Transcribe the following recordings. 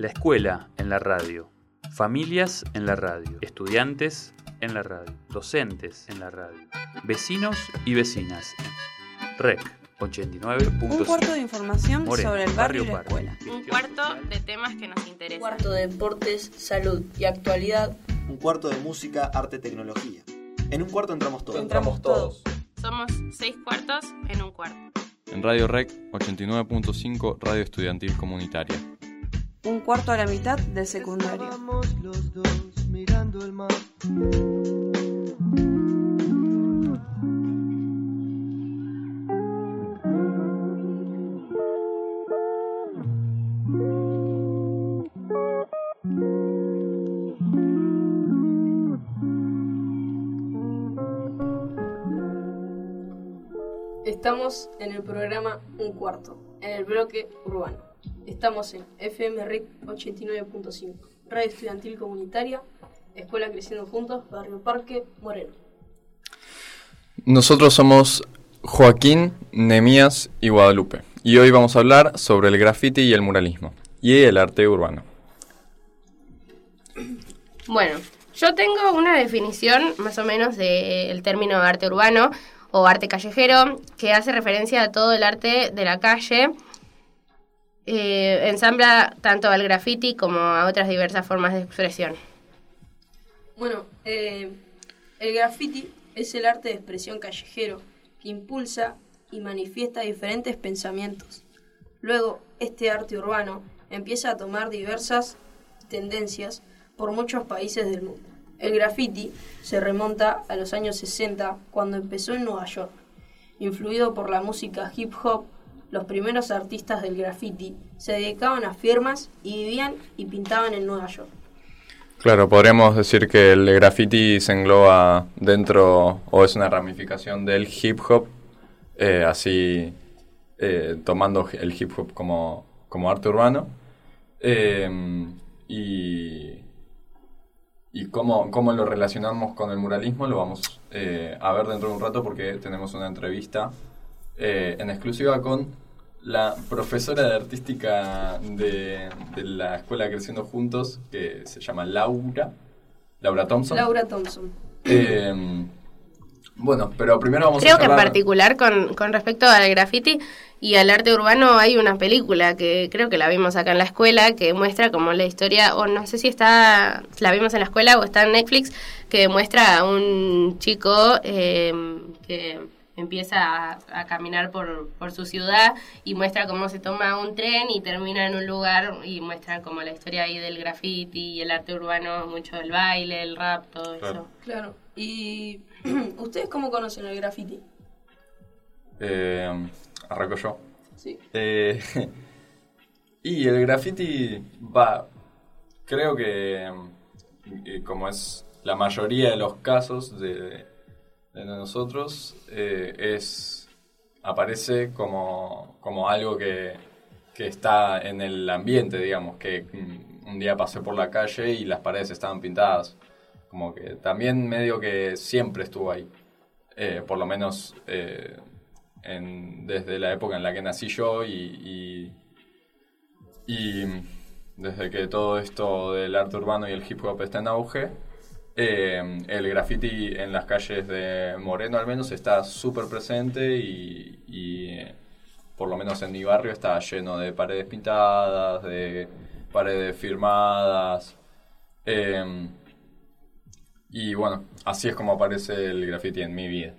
La escuela en la radio, familias en la radio, estudiantes en la radio, docentes en la radio, vecinos y vecinas. Rec 89.5. Un cuarto de información Moreno, sobre el barrio y la escuela. Un cuarto de temas que nos interesan. Un cuarto de deportes, salud y actualidad. Un cuarto de música, arte, tecnología. En un cuarto entramos todos. Entramos todos. Somos 6 cuartos en un cuarto. En Radio Rec 89.5, Radio Estudiantil Comunitaria. Un cuarto a la mitad del secundario. Estábamos los dos mirando el mar. Estamos en el programa Un Cuarto, en el bloque urbano. Estamos en FMRec 89.5, Radio Estudiantil Comunitaria, Escuela Creciendo Juntos, Barrio Parque, Moreno. Nosotros somos Joaquín, Nemías y Guadalupe, y hoy vamos a hablar sobre el graffiti y el muralismo, y el arte urbano. Bueno, yo tengo una definición más o menos del término arte urbano, o arte callejero, que hace referencia a todo el arte de la calle. Ensambla tanto al graffiti como a otras diversas formas de expresión. Bueno, el graffiti es el arte de expresión callejero que impulsa y manifiesta diferentes pensamientos. Luego, este arte urbano empieza a tomar diversas tendencias por muchos países del mundo. El graffiti se remonta a los años 60, cuando empezó en Nueva York. Influido por la música hip hop, los primeros artistas del graffiti se dedicaban a firmas y vivían y pintaban en Nueva York. Claro, podríamos decir que el graffiti se engloba dentro, o es una ramificación del hip hop, tomando el hip hop como arte urbano. Y cómo lo relacionamos con el muralismo lo vamos a ver dentro de un rato, porque tenemos una entrevista en exclusiva con la profesora de artística de la Escuela Creciendo Juntos, que se llama Laura Thompson. Laura Thompson. Bueno, pero primero vamos a hablar... Creo que en particular con respecto al graffiti y al arte urbano hay una película que creo que la vimos acá en la escuela, que muestra como la historia, o no sé si está, la vimos en la escuela o está en Netflix, que muestra a un chico que empieza a caminar por su ciudad y muestra cómo se toma un tren y termina en un lugar, y muestra como la historia ahí del graffiti y el arte urbano, mucho del baile, el rap, todo eso. Claro. ¿Y ustedes cómo conocen el graffiti? Arranco yo. Sí. Y el graffiti creo que como es la mayoría de los casos de nosotros, aparece como algo que está en el ambiente, digamos, que un día pasé por la calle y las paredes estaban pintadas, como que también medio que siempre estuvo ahí, por lo menos desde la época en la que nací yo y desde que todo esto del arte urbano y el hip hop está en auge, el graffiti en las calles de Moreno al menos está súper presente y por lo menos en mi barrio está lleno de paredes pintadas, de paredes firmadas, y bueno, así es como aparece el graffiti en mi vida.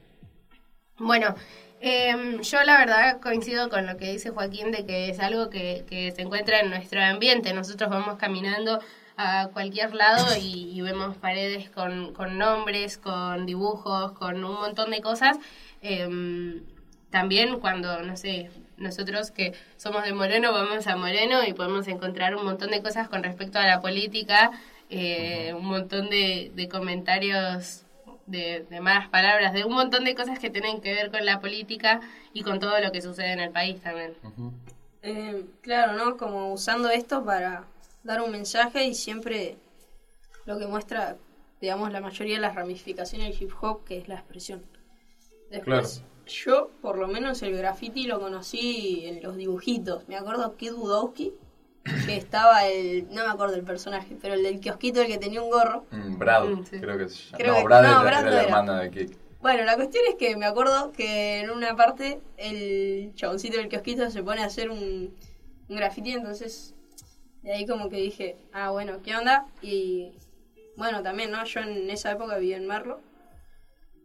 Bueno, yo la verdad coincido con lo que dice Joaquín, de que es algo que se encuentra en nuestro ambiente. Nosotros vamos caminando a cualquier lado y vemos paredes con nombres, con dibujos, con un montón de cosas. También cuando, no sé, nosotros que somos de Moreno, vamos a Moreno y podemos encontrar un montón de cosas con respecto a la política, un montón de comentarios de malas palabras, de un montón de cosas que tienen que ver con la política y con todo lo que sucede en el país también. Uh-huh. Claro, ¿no? Como usando esto para dar un mensaje, y siempre lo que muestra, digamos, la mayoría de las ramificaciones del hip hop, que es la expresión. Después, claro. Yo, por lo menos, el graffiti lo conocí en los dibujitos. Me acuerdo que Dudowski que estaba el, no me acuerdo el personaje, pero el del kiosquito, el que tenía un gorro. Brad, sí. Creo que se llama. No, Brad era la hermana de Kik. Bueno, la cuestión es que me acuerdo que en una parte el chaboncito del kiosquito se pone a hacer un graffiti, entonces de ahí como que dije, ah, bueno, ¿qué onda? Y bueno, también, ¿no? Yo en esa época vivía en Merlo,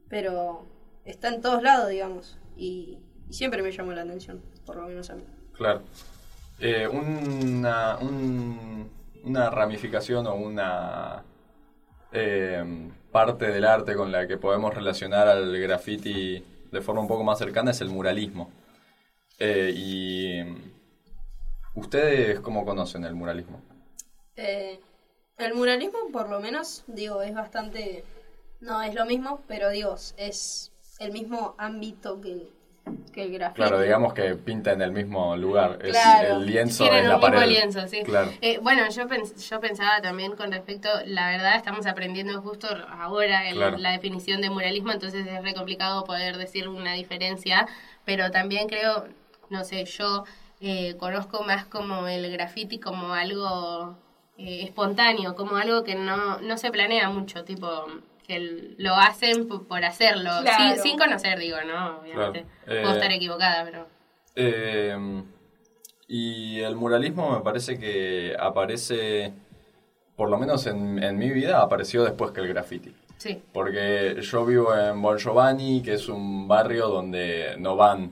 pero está en todos lados, digamos, y siempre me llamó la atención, por lo menos a mí. Claro. Una ramificación o una parte del arte con la que podemos relacionar al graffiti de forma un poco más cercana es el muralismo. ¿Y ustedes cómo conocen el muralismo? El muralismo, por lo menos, digo, es bastante... No es lo mismo, pero digo, es el mismo ámbito que el graffiti. Claro, digamos que pinta en el mismo lugar, claro, es el lienzo en la pared. Tienen un mismo lienzo, sí. Claro. Bueno, yo pensaba también con respecto, la verdad estamos aprendiendo justo ahora claro, la definición de muralismo, entonces es re complicado poder decir una diferencia, pero también creo, no sé, yo conozco más como el graffiti como algo espontáneo, como algo que no se planea mucho, tipo... que lo hacen por hacerlo, claro, sin conocer, digo, ¿no? Obviamente. Claro. Puedo estar equivocada, pero... y el muralismo me parece que aparece, por lo menos en mi vida, apareció después que el graffiti. Sí. Porque yo vivo en Bongiovanni, que es un barrio donde no van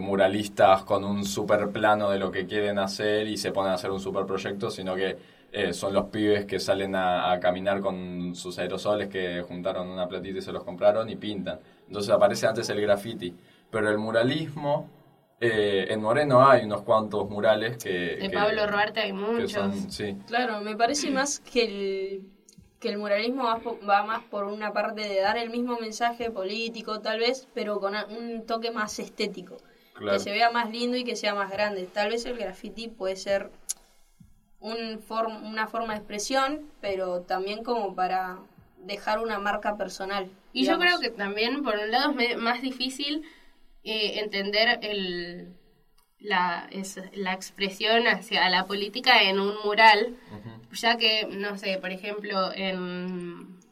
muralistas con un super plano de lo que quieren hacer y se ponen a hacer un super proyecto, sino que... son los pibes que salen a caminar con sus aerosoles que juntaron una platita y se los compraron y pintan. Entonces aparece antes el graffiti. Pero el muralismo, en Moreno hay unos cuantos murales que... De Pablo Roarte hay muchos. Son, sí. Claro, me parece más que el muralismo va más por una parte de dar el mismo mensaje político tal vez, pero con un toque más estético. Claro. Que se vea más lindo y que sea más grande. Tal vez el graffiti puede ser... una forma de expresión, pero también como para dejar una marca personal. Y digamos, yo creo que también, por un lado, es más difícil entender la expresión hacia la política en un mural, uh-huh, ya que, no sé, por ejemplo,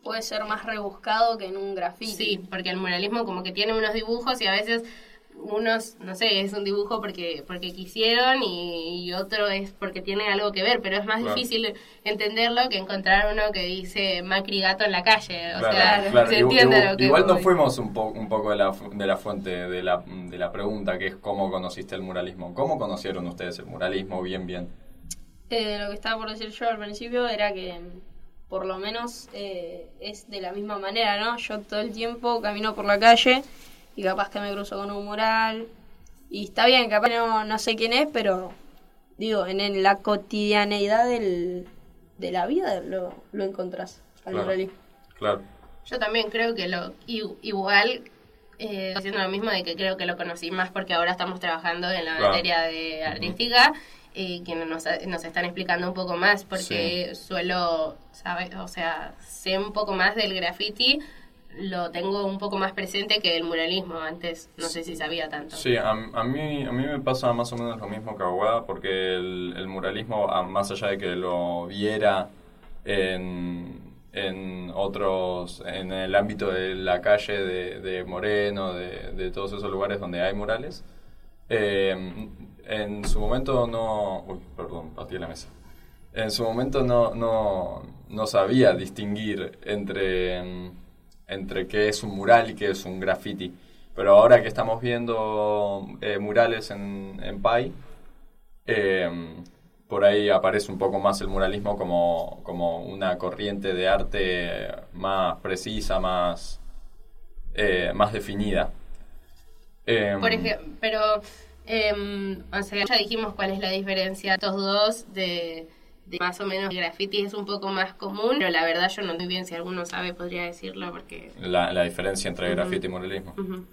puede ser más rebuscado que en un graffiti. Sí, porque el muralismo como que tiene unos dibujos y a veces... unos, no sé, es un dibujo porque quisieron y otro es porque tiene algo que ver, pero es más claro, difícil entenderlo que encontrar uno que dice Macri gato en la calle, o claro, sea, claro, se entiende lo que... Igual nos fuimos un poco de la fuente de la pregunta, que es ¿cómo conociste el muralismo? ¿Cómo conocieron ustedes el muralismo? Bien. Lo que estaba por decir yo al principio era que, por lo menos, es de la misma manera, ¿no? Yo todo el tiempo camino por la calle... y capaz que me cruzo con un mural, y está bien, capaz no sé quién es, pero digo, en la cotidianeidad de la vida lo encontrás al muralismo. Claro. Yo también creo que igual, haciendo lo mismo de que creo que lo conocí más porque ahora estamos trabajando en la materia de artística, que nos están explicando un poco más, porque sí, suelo, ¿sabes? O sea, sé un poco más del graffiti, lo tengo un poco más presente que el muralismo. Antes no sé si sabía tanto. Sí, a mí me pasa más o menos lo mismo que a Aguada, porque el muralismo, más allá de que lo viera en otros, en el ámbito de la calle de Moreno, de todos esos lugares donde hay murales, en su momento no... Uy, perdón, partí la mesa. En su momento no sabía distinguir entre qué es un mural y qué es un graffiti. Pero ahora que estamos viendo murales en Pai, por ahí aparece un poco más el muralismo como una corriente de arte más precisa, más definida. Por ejemplo, pero o sea, ya dijimos cuál es la diferencia. Estos dos de más o menos el graffiti es un poco más común, pero la verdad yo no sé bien, si alguno sabe podría decirlo, porque... La diferencia entre uh-huh, graffiti y muralismo. Uh-huh.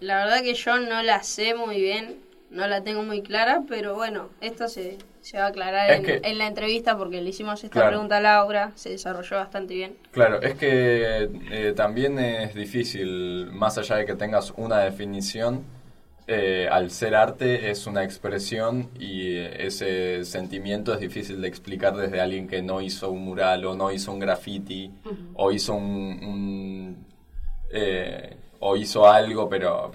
La verdad que yo no la sé muy bien, no la tengo muy clara, pero bueno, esto se va a aclarar en la entrevista, porque le hicimos esta claro, pregunta a Laura, se desarrolló bastante bien. Claro, es que también es difícil, más allá de que tengas una definición, al ser arte es una expresión y ese sentimiento es difícil de explicar desde alguien que no hizo un mural o no hizo un graffiti, uh-huh, o hizo o hizo algo pero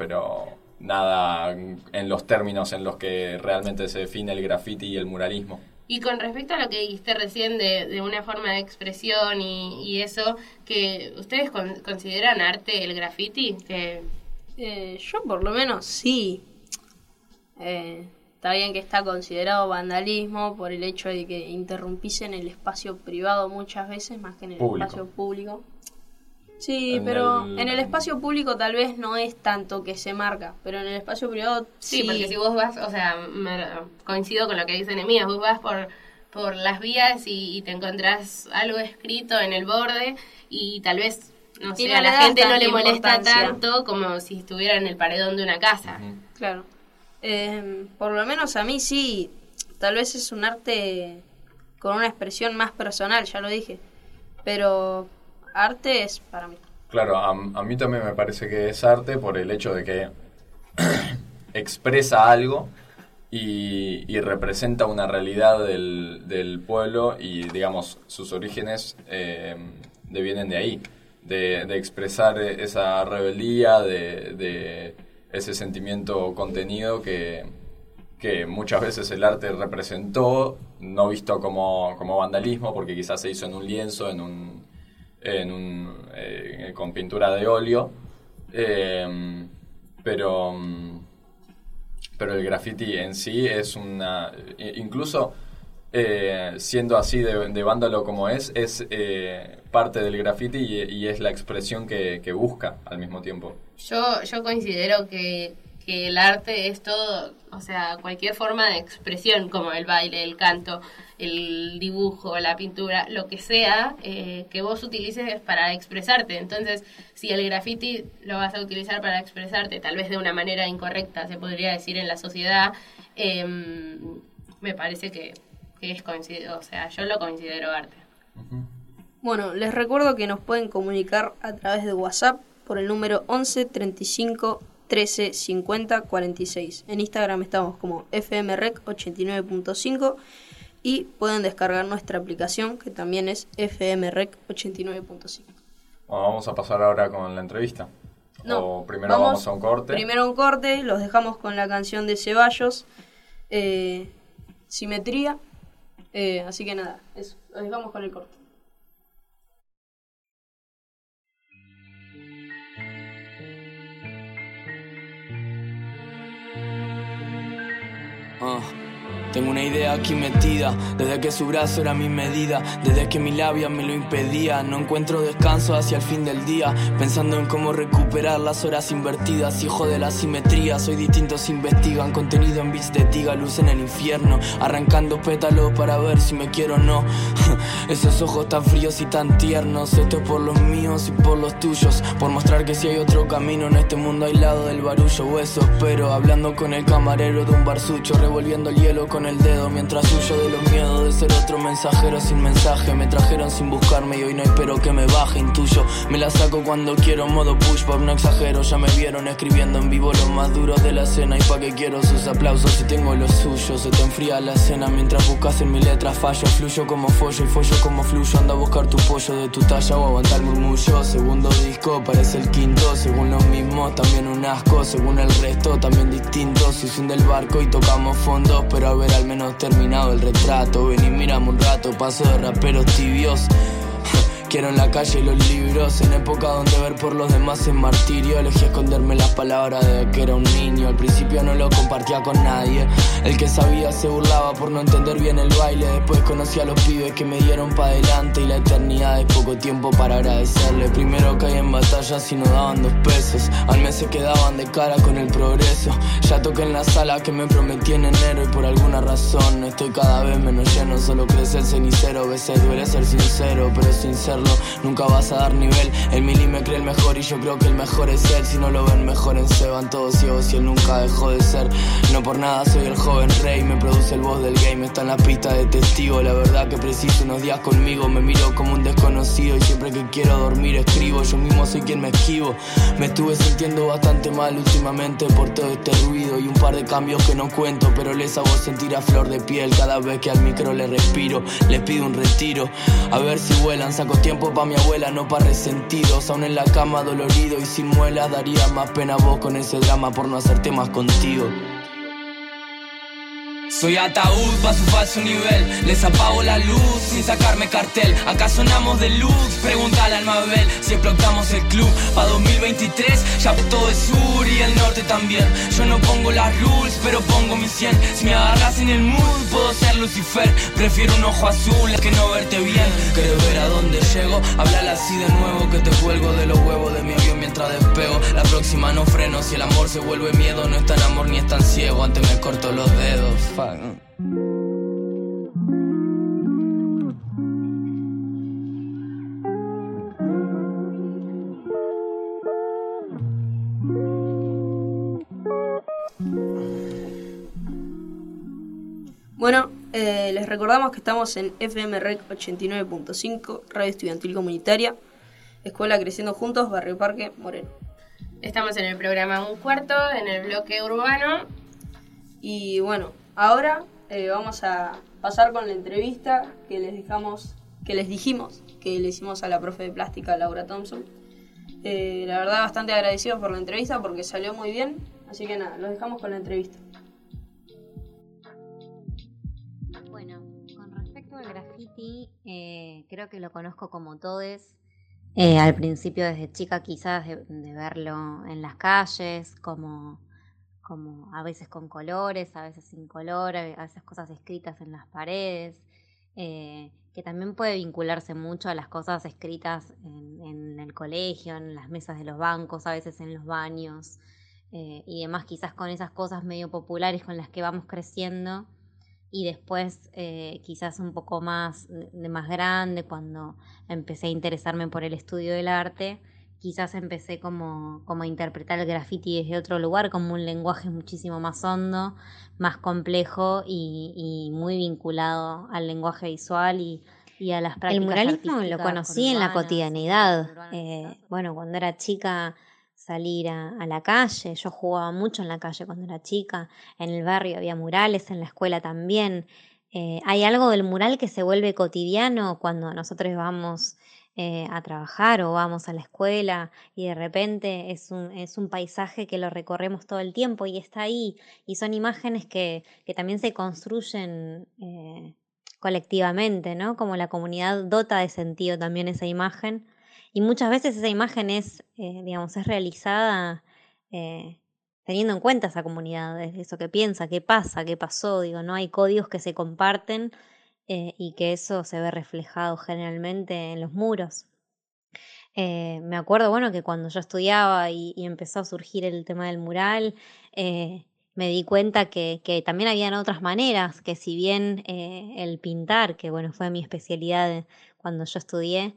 nada en los términos en los que realmente se define el graffiti y el muralismo. Y con respecto a lo que dijiste recién de una forma de expresión y eso, que ¿ustedes consideran arte el graffiti? Yo por lo menos sí. Está bien que está considerado vandalismo por el hecho de que interrumpís en el espacio privado muchas veces más que en el espacio público. Sí, pero en el espacio público tal vez no es tanto que se marca, pero en el espacio privado sí. Sí, porque si vos vas, o sea, coincido con lo que dicen Emías, vos vas por las vías y te encontrás algo escrito en el borde y tal vez, no sé, a la gente no le molesta tanto como si estuviera en el paredón de una casa. Uh-huh. Claro. Por lo menos a mí sí, tal vez es un arte con una expresión más personal, ya lo dije, pero arte es para mí. Claro, a mí también me parece que es arte por el hecho de que expresa algo y representa una realidad del pueblo y, digamos, sus orígenes vienen de ahí, de expresar esa rebeldía, de ese sentimiento contenido que muchas veces el arte representó, no visto como vandalismo, porque quizás se hizo en un lienzo, con pintura de óleo, pero el graffiti en sí es incluso siendo así de vándalo como es parte del graffiti y es la expresión que busca al mismo tiempo. Yo considero que el arte es todo, o sea, cualquier forma de expresión, como el baile, el canto, el dibujo, la pintura, lo que sea que vos utilices para expresarte. Entonces, si el graffiti lo vas a utilizar para expresarte, tal vez de una manera incorrecta, se podría decir, en la sociedad, me parece que es considerado, o sea, yo lo considero arte. Uh-huh. Bueno, les recuerdo que nos pueden comunicar a través de WhatsApp por el número 11 35 13 50 46. En Instagram estamos como FMRec 89.5 y pueden descargar nuestra aplicación que también es FMRec 89.5. Bueno, vamos a pasar ahora con la entrevista. No, o primero vamos a un corte. Primero un corte, los dejamos con la canción de Ceballos, Simetría. Así que nada, eso, los dejamos con el corte. Tengo una idea aquí metida, desde que su brazo era mi medida, desde que mi labia me lo impedía. No encuentro descanso hacia el fin del día, pensando en cómo recuperar las horas invertidas. Hijo de la simetría, soy distinto, se investigan. Contenido en bits de tiga, luz en el infierno, arrancando pétalos para ver si me quiero o no. Esos ojos tan fríos y tan tiernos, esto es por los míos y por los tuyos, por mostrar que si hay otro camino en este mundo aislado del barullo. O eso espero, hablando con el camarero de un barsucho, revolviendo el hielo con el dedo mientras huyo de los miedos de ser otro mensajero sin mensaje. Me trajeron sin buscarme y hoy no espero que me baje, intuyo. Me la saco cuando quiero, modo push-pop, no exagero. Ya me vieron escribiendo en vivo los más duros de la escena. ¿Y pa' qué quiero sus aplausos si tengo los suyos? Se te enfría la cena mientras buscas en mi letra fallo. Fluyo como follo y follo como fluyo. Anda a buscar tu pollo de tu talla o aguantar murmullo. Segundo disco, parece el quinto. Según los mismos, también un asco. Según el resto, también distintos. Si sin del barco y tocamos fondos, pero a ver, al menos terminado el retrato. Ven y mírame un rato, paso de raperos tibios. Quiero en la calle y los libros, en época donde ver por los demás es martirio. Elegí esconderme las palabras desde que era un niño. Al principio no lo compartía con nadie. El que sabía se burlaba por no entender bien el baile. Después conocí a los pibes que me dieron pa' adelante. Y la eternidad es poco tiempo para agradecerle. Primero caí en batallas y no daban 2 pesos. Al mes se quedaban de cara con el progreso. Ya toqué en la sala que me prometí en enero. Y por alguna razón estoy cada vez menos lleno. Solo crece el cenicero, a veces duele ser sincero, pero sincero no, nunca vas a dar nivel. El mili me cree el mejor y yo creo que el mejor es él. Si no lo ven mejor en se van todos ciegos y él nunca dejó de ser. No por nada soy el joven rey, me produce el voz del game, está en la pista de testigo. La verdad que preciso unos días conmigo, me miro como un desconocido y siempre que quiero dormir escribo. Yo mismo soy quien me esquivo, me estuve sintiendo bastante mal últimamente por todo este ruido y un par de cambios que no cuento, pero les hago sentir a flor de piel cada vez que al micro le respiro. Les pido un retiro, a ver si vuelan, saco tiempo pa' mi abuela, no pa' resentidos. Aún en la cama dolorido y sin muelas, daría más pena vos con ese drama por no hacer temas contigo. Soy ataúd pa' su falso nivel, les apago la luz sin sacarme cartel. Acá sonamos de luz, pregúntale al Mabel. Siempre optamos el club pa' 2023, ya todo es sur y el norte también. Yo no pongo las rules, pero pongo mi 100. Si me agarras en el mood, puedo ser Lucifer. Prefiero un ojo azul que no verte bien. ¿Querés ver a dónde llego? Háblale así de nuevo que te cuelgo de los huevos de mi avión mientras despego. La próxima no freno, si el amor se vuelve miedo, no es tan amor ni es tan ciego. Antes me corto los dedos. Bueno, les recordamos que estamos en FMRec 89.5, Radio Estudiantil Comunitaria, Escuela Creciendo Juntos, Barrio Parque, Moreno. Estamos en el programa Un Cuarto, en el bloque urbano. Y bueno, ahora vamos a pasar con la entrevista que les dijimos que le hicimos a la profe de plástica Laura Thompson. La verdad bastante agradecidos por la entrevista porque salió muy bien, así que nada, los dejamos con la entrevista. Bueno, con respecto al graffiti, creo que lo conozco como todes. Al principio desde chica quizás de verlo en las calles, como a veces con colores, a veces sin color, a veces cosas escritas en las paredes, que también puede vincularse mucho a las cosas escritas en el colegio, en las mesas de los bancos, a veces en los baños, y demás, quizás con esas cosas medio populares con las que vamos creciendo, y después quizás un poco más de más grande, cuando empecé a interesarme por el estudio del arte, quizás empecé como a interpretar el graffiti desde otro lugar, como un lenguaje muchísimo más hondo, más complejo y muy vinculado al lenguaje visual y a las prácticas artísticas. El muralismo lo conocí en la cotidianidad. Bueno, cuando era chica salir a la calle, yo jugaba mucho en la calle cuando era chica, en el barrio había murales, en la escuela también. Hay algo del mural que se vuelve cotidiano cuando nosotros vamos a trabajar o vamos a la escuela y de repente es un paisaje que lo recorremos todo el tiempo y está ahí y son imágenes que también se construyen colectivamente, ¿no? Como la comunidad dota de sentido también esa imagen y muchas veces esa imagen es realizada teniendo en cuenta esa comunidad, es eso que piensa, qué pasa, qué pasó, no hay códigos que se comparten. Y que eso se ve reflejado generalmente en los muros. Me acuerdo, que cuando yo estudiaba y empezó a surgir el tema del mural, me di cuenta que también habían otras maneras, que si bien el pintar, que fue mi especialidad cuando yo estudié,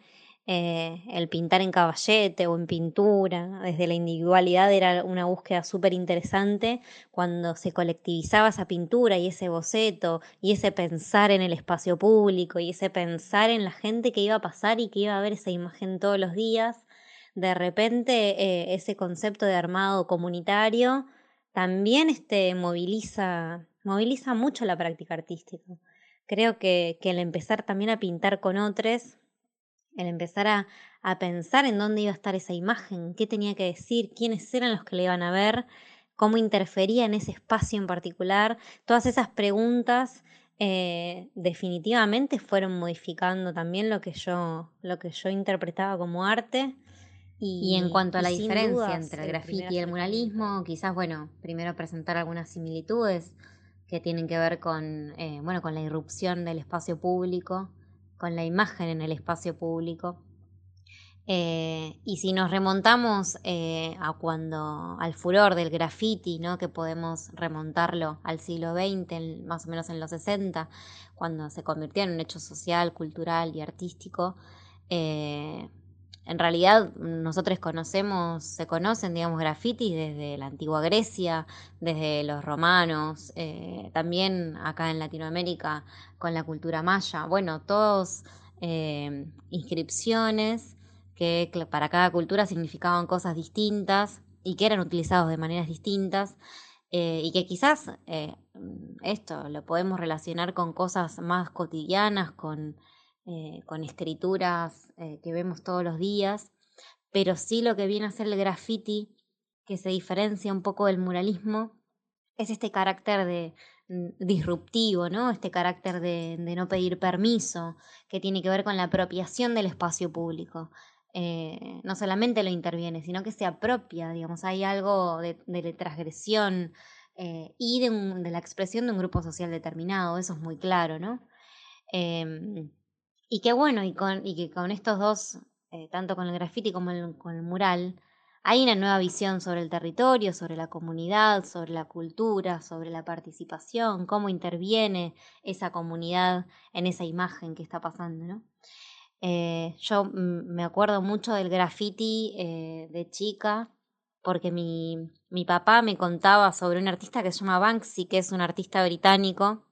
el pintar en caballete o en pintura, desde la individualidad era una búsqueda súper interesante, cuando se colectivizaba esa pintura y ese boceto y ese pensar en el espacio público y ese pensar en la gente que iba a pasar y que iba a ver esa imagen todos los días, de repente ese concepto de armado comunitario también moviliza mucho la práctica artística. Creo que el empezar también a pintar con otros, el empezar a pensar en dónde iba a estar esa imagen, qué tenía que decir, quiénes eran los que le iban a ver, cómo interfería en ese espacio en particular. Todas esas preguntas definitivamente fueron modificando también lo que yo interpretaba como arte. Y en cuanto a la diferencia entre el graffiti y el muralismo, quizás, primero presentar algunas similitudes que tienen que ver con la irrupción del espacio público, con la imagen en el espacio público. Y si nos remontamos al furor del graffiti, ¿no? Que podemos remontarlo al siglo XX, más o menos en los 60, cuando se convirtió en un hecho social, cultural y artístico, En realidad nosotros se conocen, digamos, grafitis desde la antigua Grecia, desde los romanos, también acá en Latinoamérica con la cultura maya. Bueno, todos inscripciones que para cada cultura significaban cosas distintas y que eran utilizados de maneras distintas y que quizás esto lo podemos relacionar con cosas más cotidianas, con escrituras que vemos todos los días, pero sí lo que viene a ser el graffiti, que se diferencia un poco del muralismo, es este carácter disruptivo, ¿no? Este carácter de no pedir permiso, que tiene que ver con la apropiación del espacio público. No solamente lo interviene, sino que se apropia, digamos, hay algo de transgresión y de la expresión de un grupo social determinado, eso es muy claro, ¿no? Y que bueno, y que con estos dos, tanto con el graffiti como con el mural, hay una nueva visión sobre el territorio, sobre la comunidad, sobre la cultura, sobre la participación, cómo interviene esa comunidad en esa imagen que está pasando, ¿no? Yo me acuerdo mucho del graffiti de chica, porque mi papá me contaba sobre un artista que se llama Banksy, que es un artista británico,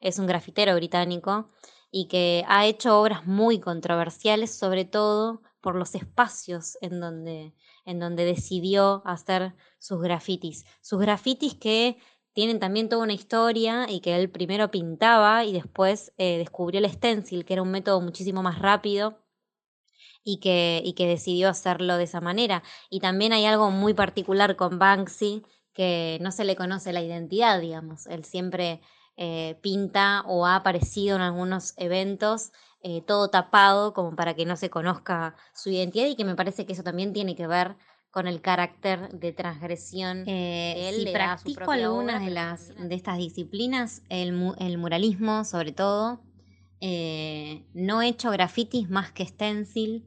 es un grafitero británico, y que ha hecho obras muy controversiales, sobre todo por los espacios en donde decidió hacer sus grafitis. Sus grafitis que tienen también toda una historia y que él primero pintaba y después descubrió el stencil, que era un método muchísimo más rápido y que decidió hacerlo de esa manera. Y también hay algo muy particular con Banksy, que no se le conoce la identidad, digamos. Él siempre... pinta o ha aparecido en algunos eventos todo tapado como para que no se conozca su identidad, y que me parece que eso también tiene que ver con el carácter de transgresión. Si practico algunas de estas disciplinas, el muralismo sobre todo, no he hecho grafitis más que stencil,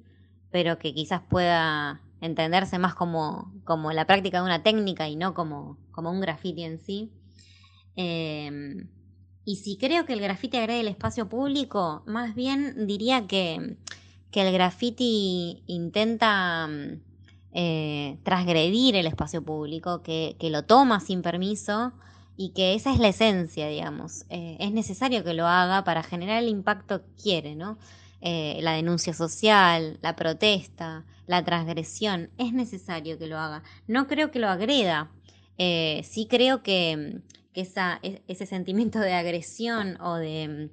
pero que quizás pueda entenderse más como la práctica de una técnica y no como un grafiti en sí. Y si creo que el grafiti agrede el espacio público, más bien diría que el grafiti intenta transgredir el espacio público, que lo toma sin permiso, y que esa es la esencia, digamos. Es necesario que lo haga para generar el impacto que quiere, ¿no? La denuncia social, la protesta, la transgresión. Es necesario que lo haga. No creo que lo agreda. Sí creo que ese sentimiento de agresión o de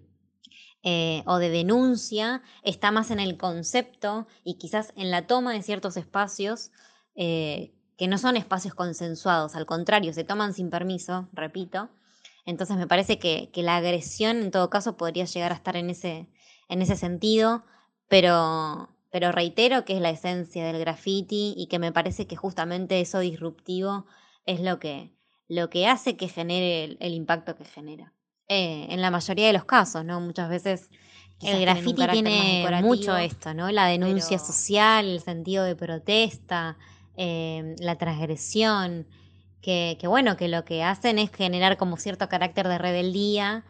denuncia está más en el concepto y quizás en la toma de ciertos espacios que no son espacios consensuados, al contrario, se toman sin permiso, repito. Entonces me parece que la agresión en todo caso podría llegar a estar en ese sentido, pero reitero que es la esencia del graffiti y que me parece que justamente eso disruptivo es lo que hace que genere el impacto que genera. En la mayoría de los casos, ¿no? Muchas veces el graffiti tiene mucho esto, ¿no? La denuncia social, el sentido de protesta, la transgresión, que bueno, que lo que hacen es generar como cierto carácter de rebeldía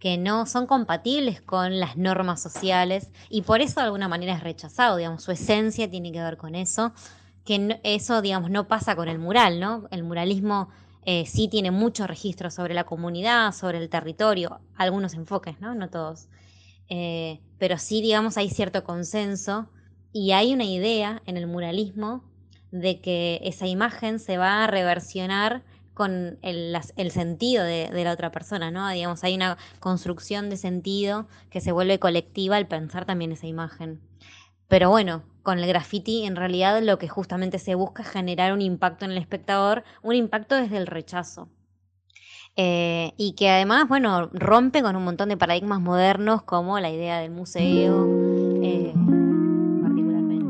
que no son compatibles con las normas sociales y por eso de alguna manera es rechazado, digamos, su esencia tiene que ver con eso, que no, eso, digamos, no pasa con el mural, ¿no? El muralismo... sí tiene muchos registros sobre la comunidad, sobre el territorio, algunos enfoques, no todos, pero sí, digamos, hay cierto consenso y hay una idea en el muralismo de que esa imagen se va a reversionar con el sentido de la otra persona, ¿no? Digamos, hay una construcción de sentido que se vuelve colectiva al pensar también esa imagen. Pero bueno, con el graffiti en realidad lo que justamente se busca es generar un impacto en el espectador, un impacto desde el rechazo. Y que además, bueno, rompe con un montón de paradigmas modernos como la idea del museo, particularmente.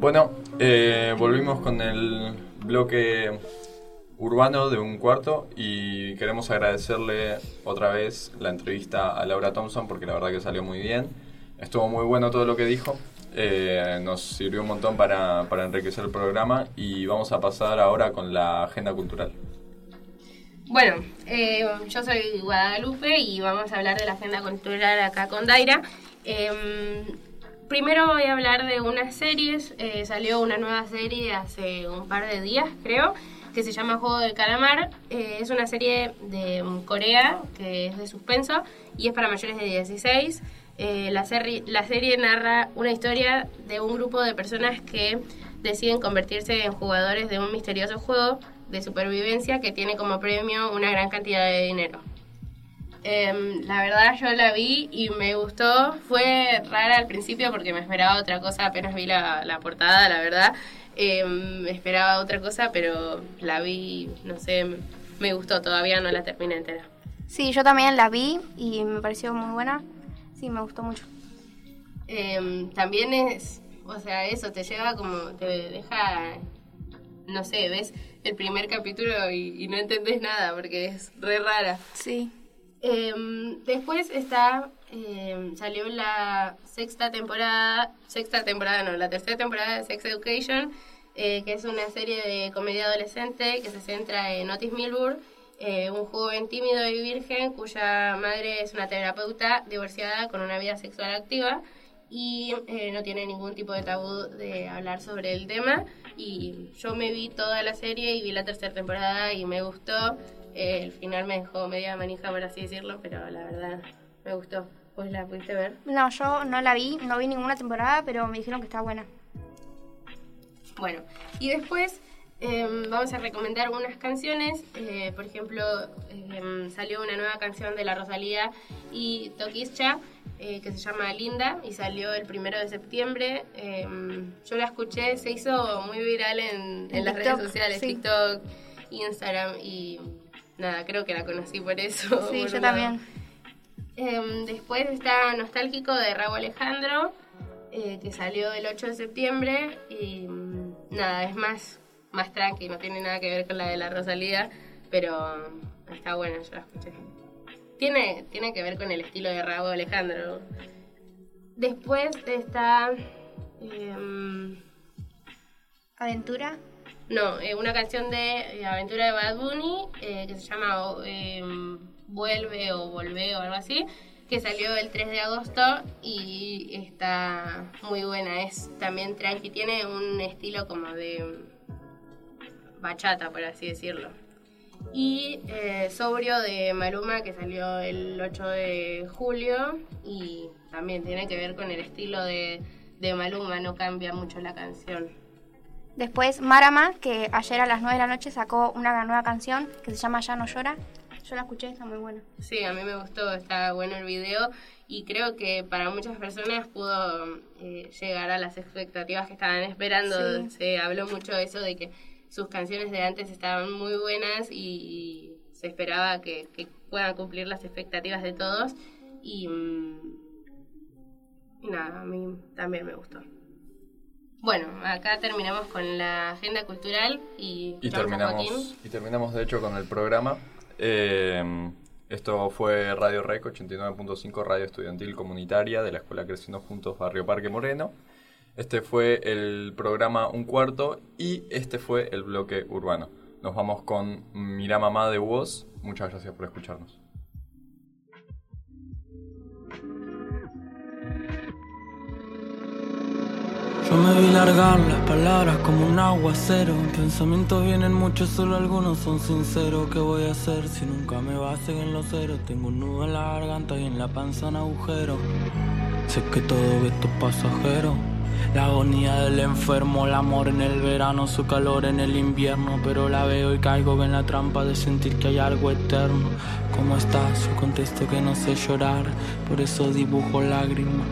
Bueno, volvimos con el bloque urbano de Un Cuarto y queremos agradecerle otra vez la entrevista a Laura Thompson porque la verdad que salió muy bien. Estuvo muy bueno todo lo que dijo. Nos sirvió un montón para enriquecer el programa y vamos a pasar ahora con la agenda cultural. Bueno, yo soy Guadalupe y vamos a hablar de la agenda cultural acá con Daira. Primero voy a hablar de unas series. Salió una nueva serie hace un par de días, creo, que se llama Juego del Calamar. Es una serie de Corea que es de suspenso y es para mayores de 16. La serie narra una historia de un grupo de personas que deciden convertirse en jugadores de un misterioso juego de supervivencia que tiene como premio una gran cantidad de dinero. La verdad yo la vi y me gustó. Fue rara al principio porque me esperaba otra cosa. Apenas vi la portada, la verdad, me esperaba otra cosa, pero la vi, no sé, me gustó. Todavía no la terminé entera. Sí, yo también la vi y me pareció muy buena. Sí, me gustó mucho. También es, o sea, eso te lleva como, te deja, no sé, ves el primer capítulo y no entendés nada porque es re rara. Sí. Después está, salió la tercera temporada de Sex Education, que es una serie de comedia adolescente que se centra en Otis Milburn, un joven tímido y virgen cuya madre es una terapeuta divorciada con una vida sexual activa y no tiene ningún tipo de tabú de hablar sobre el tema. Y yo me vi toda la serie y vi la tercera temporada y me gustó. El final me dejó media manija, por así decirlo, pero la verdad me gustó. ¿Vos la pudiste ver? No, yo no la vi, no vi ninguna temporada, pero me dijeron que está buena. Bueno, y después vamos a recomendar unas canciones. Por ejemplo, salió una nueva canción de La Rosalía y Toquischa que se llama Linda y salió el 1 de septiembre. Yo la escuché, se hizo muy viral en las redes sociales, sí. TikTok, Instagram y... Nada, creo que la conocí por eso. Sí, por yo también. Después está Nostálgico de Rauw Alejandro, que salió el 8 de septiembre. Y nada, es más tranqui, no tiene nada que ver con la de La Rosalía, pero está buena, yo la escuché. Tiene que ver con el estilo de Rauw Alejandro. Después está... ¿Aventura? No, una canción de Aventura de Bad Bunny que se llama Vuelve o Volvé o algo así, que salió el 3 de agosto y está muy buena. Es también tranqui, tiene un estilo como de bachata, por así decirlo. Y Sobrio de Maluma, que salió el 8 de julio y también tiene que ver con el estilo de Maluma, no cambia mucho la canción. Después Marama, que ayer a las 9 de la noche sacó una nueva canción que se llama Ya no llora. Yo la escuché, está muy buena. Sí, a mí me gustó, está bueno el video y creo que para muchas personas pudo llegar a las expectativas que estaban esperando. Sí. Se habló mucho de eso, de que sus canciones de antes estaban muy buenas y se esperaba que puedan cumplir las expectativas de todos y nada, a mí también me gustó. Bueno, acá terminamos con la agenda cultural y terminamos de hecho con el programa. Esto fue Radio Rec 89.5, radio estudiantil comunitaria de la Escuela Creciendo Juntos, Barrio Parque, Moreno. Este fue el programa Un Cuarto y este fue el bloque urbano. Nos vamos con Mirá Mamá de Woz. Muchas gracias por escucharnos. Yo me vi largar las palabras como un aguacero. Pensamientos vienen muchos, solo algunos son sinceros. ¿Qué voy a hacer si nunca me basen en los ceros? Tengo un nudo en la garganta y en la panza un agujero. Sé que todo esto es pasajero. La agonía del enfermo, el amor en el verano, su calor en el invierno. Pero la veo y caigo en la trampa de sentir que hay algo eterno. ¿Cómo estás? Yo contesto que no sé llorar, por eso dibujo lágrimas.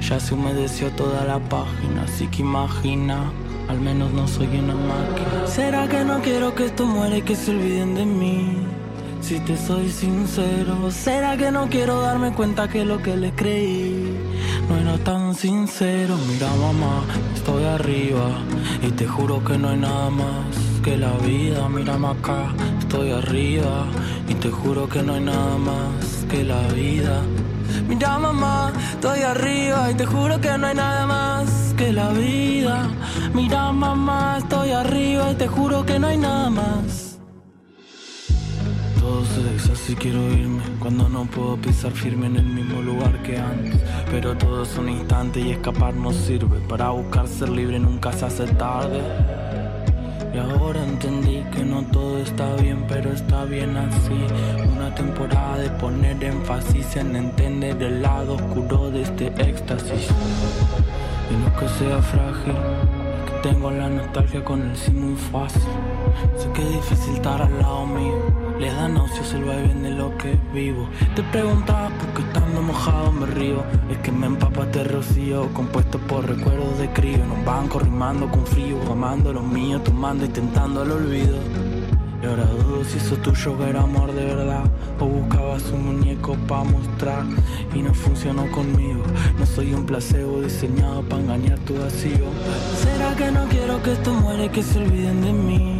Ya se humedeció toda la página, así que imagina, al menos no soy una máquina. ¿Será que no quiero que esto muera y que se olviden de mí? Si te soy sincero, ¿será que no quiero darme cuenta que lo que les creí no era tan sincero? Mira mamá, estoy arriba y te juro que no hay nada más que la vida. Mira mamá, estoy arriba y te juro que no hay nada más que la vida. Mira mamá, estoy arriba y te juro que no hay nada más que la vida. Mira mamá, estoy arriba y te juro que no hay nada más. Todo se deshace y quiero irme, cuando no puedo pisar firme en el mismo lugar que antes. Pero todo es un instante y escapar no sirve, para buscar ser libre nunca se hace tarde. Y ahora entendí que no todo está bien, pero está bien así. Una temporada de poner énfasis en entender el lado oscuro de este éxtasis. Y no que sea frágil, que tengo la nostalgia con el sí muy fácil. Sé que es difícil estar al lado mío, le da náuseas el vaivén de lo que vivo. Te preguntabas por qué estando mojado me río, es que me empapa este rocío compuesto por recuerdos de crío. En un banco rimando con frío, amando lo mío, tomando y tentando el olvido. Y ahora dudo si eso tuyo era amor de verdad, o buscabas un muñeco pa' mostrar. Y no funcionó conmigo, no soy un placebo diseñado pa' engañar tu vacío. ¿Será que no quiero que esto muera y que se olviden de mí?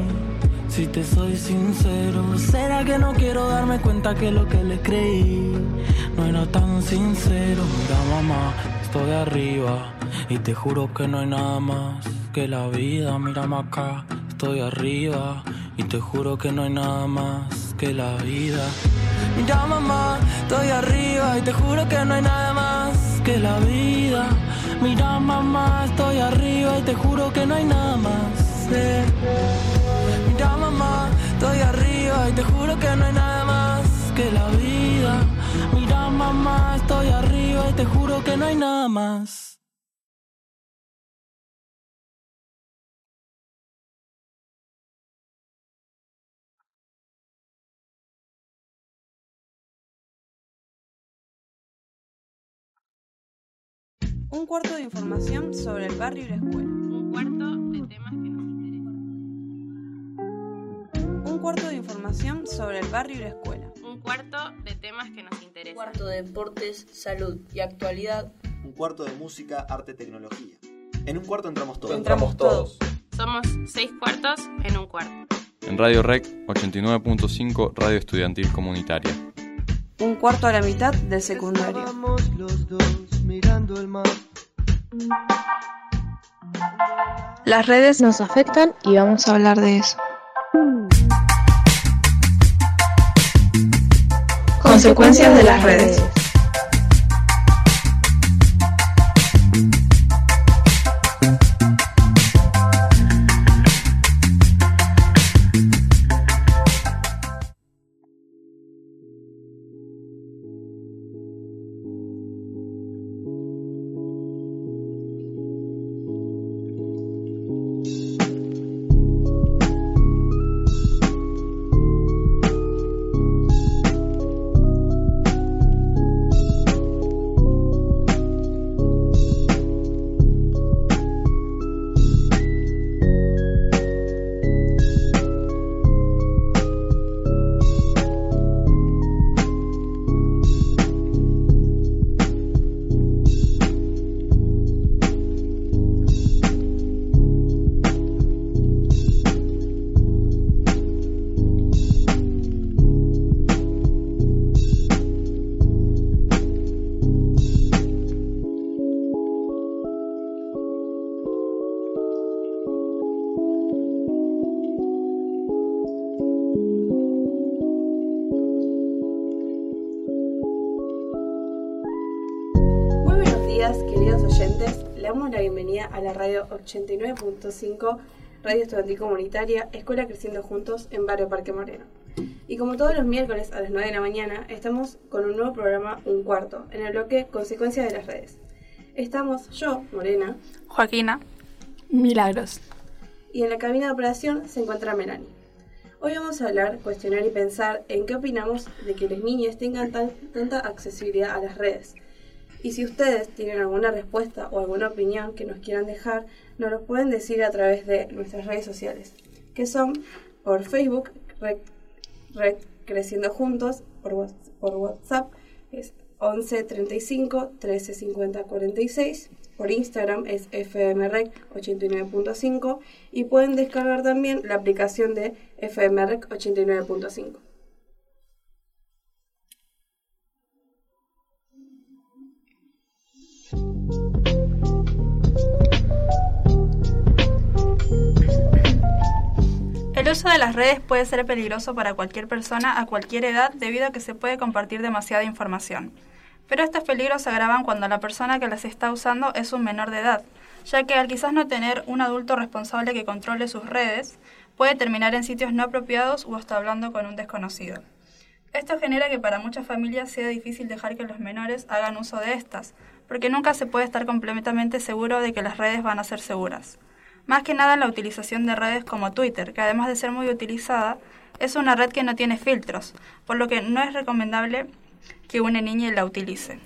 Si te soy sincero, ¿será que no quiero darme cuenta que lo que les creí no era tan sincero? Mira mamá, estoy arriba y te juro que no hay nada más que la vida. Mira acá, estoy arriba y te juro que no hay nada más que la vida. Mira mamá, estoy arriba y te juro que no hay nada más que la vida. Mira mamá, estoy arriba y te juro que no hay nada más. Mira mamá, estoy arriba y te juro que no hay nada más que la vida. Mira mamá, estoy arriba y te juro que no hay nada más. Un cuarto de información sobre el barrio y la escuela. Un cuarto de temas que nos interesan. Un cuarto de información sobre el barrio y la escuela. Un cuarto de temas que nos interesan. Un cuarto de deportes, salud y actualidad. Un cuarto de música, arte, tecnología. En un cuarto entramos todos. Entramos todos. Somos 6 cuartos en un cuarto. En Radio Rec 89.5, Radio Estudiantil Comunitaria. Un cuarto a la mitad del secundario. Estábamos los dos mirando el mar. Las redes nos afectan y vamos a hablar de eso. Consecuencias de las redes. Queridos oyentes, le damos la bienvenida a la radio 89.5, Radio Estudiantil Comunitaria, Escuela Creciendo Juntos en Barrio Parque Moreno. Y como todos los miércoles a las 9 de la mañana, estamos con un nuevo programa Un Cuarto, en el bloque Consecuencias de las Redes. Estamos yo, Morena, Joaquina, Milagros, y en la cabina de operación se encuentra Melanie. Hoy vamos a hablar, cuestionar y pensar en qué opinamos de que las niñas tengan tanta accesibilidad a las redes. Y si ustedes tienen alguna respuesta o alguna opinión que nos quieran dejar, nos lo pueden decir a través de nuestras redes sociales, que son por Facebook, Red Creciendo Juntos, por WhatsApp, es 11 35 13 50 46, por Instagram es FMRec 89.5 y pueden descargar también la aplicación de FMRec 89.5. uso de las redes puede ser peligroso para cualquier persona a cualquier edad debido a que se puede compartir demasiada información. Pero estos peligros se agravan cuando la persona que las está usando es un menor de edad, ya que al quizás no tener un adulto responsable que controle sus redes, puede terminar en sitios no apropiados o hasta hablando con un desconocido. Esto genera que para muchas familias sea difícil dejar que los menores hagan uso de estas, porque nunca se puede estar completamente seguro de que las redes van a ser seguras. Más que nada en la utilización de redes como Twitter, que además de ser muy utilizada, es una red que no tiene filtros, por lo que no es recomendable que una niña la utilice.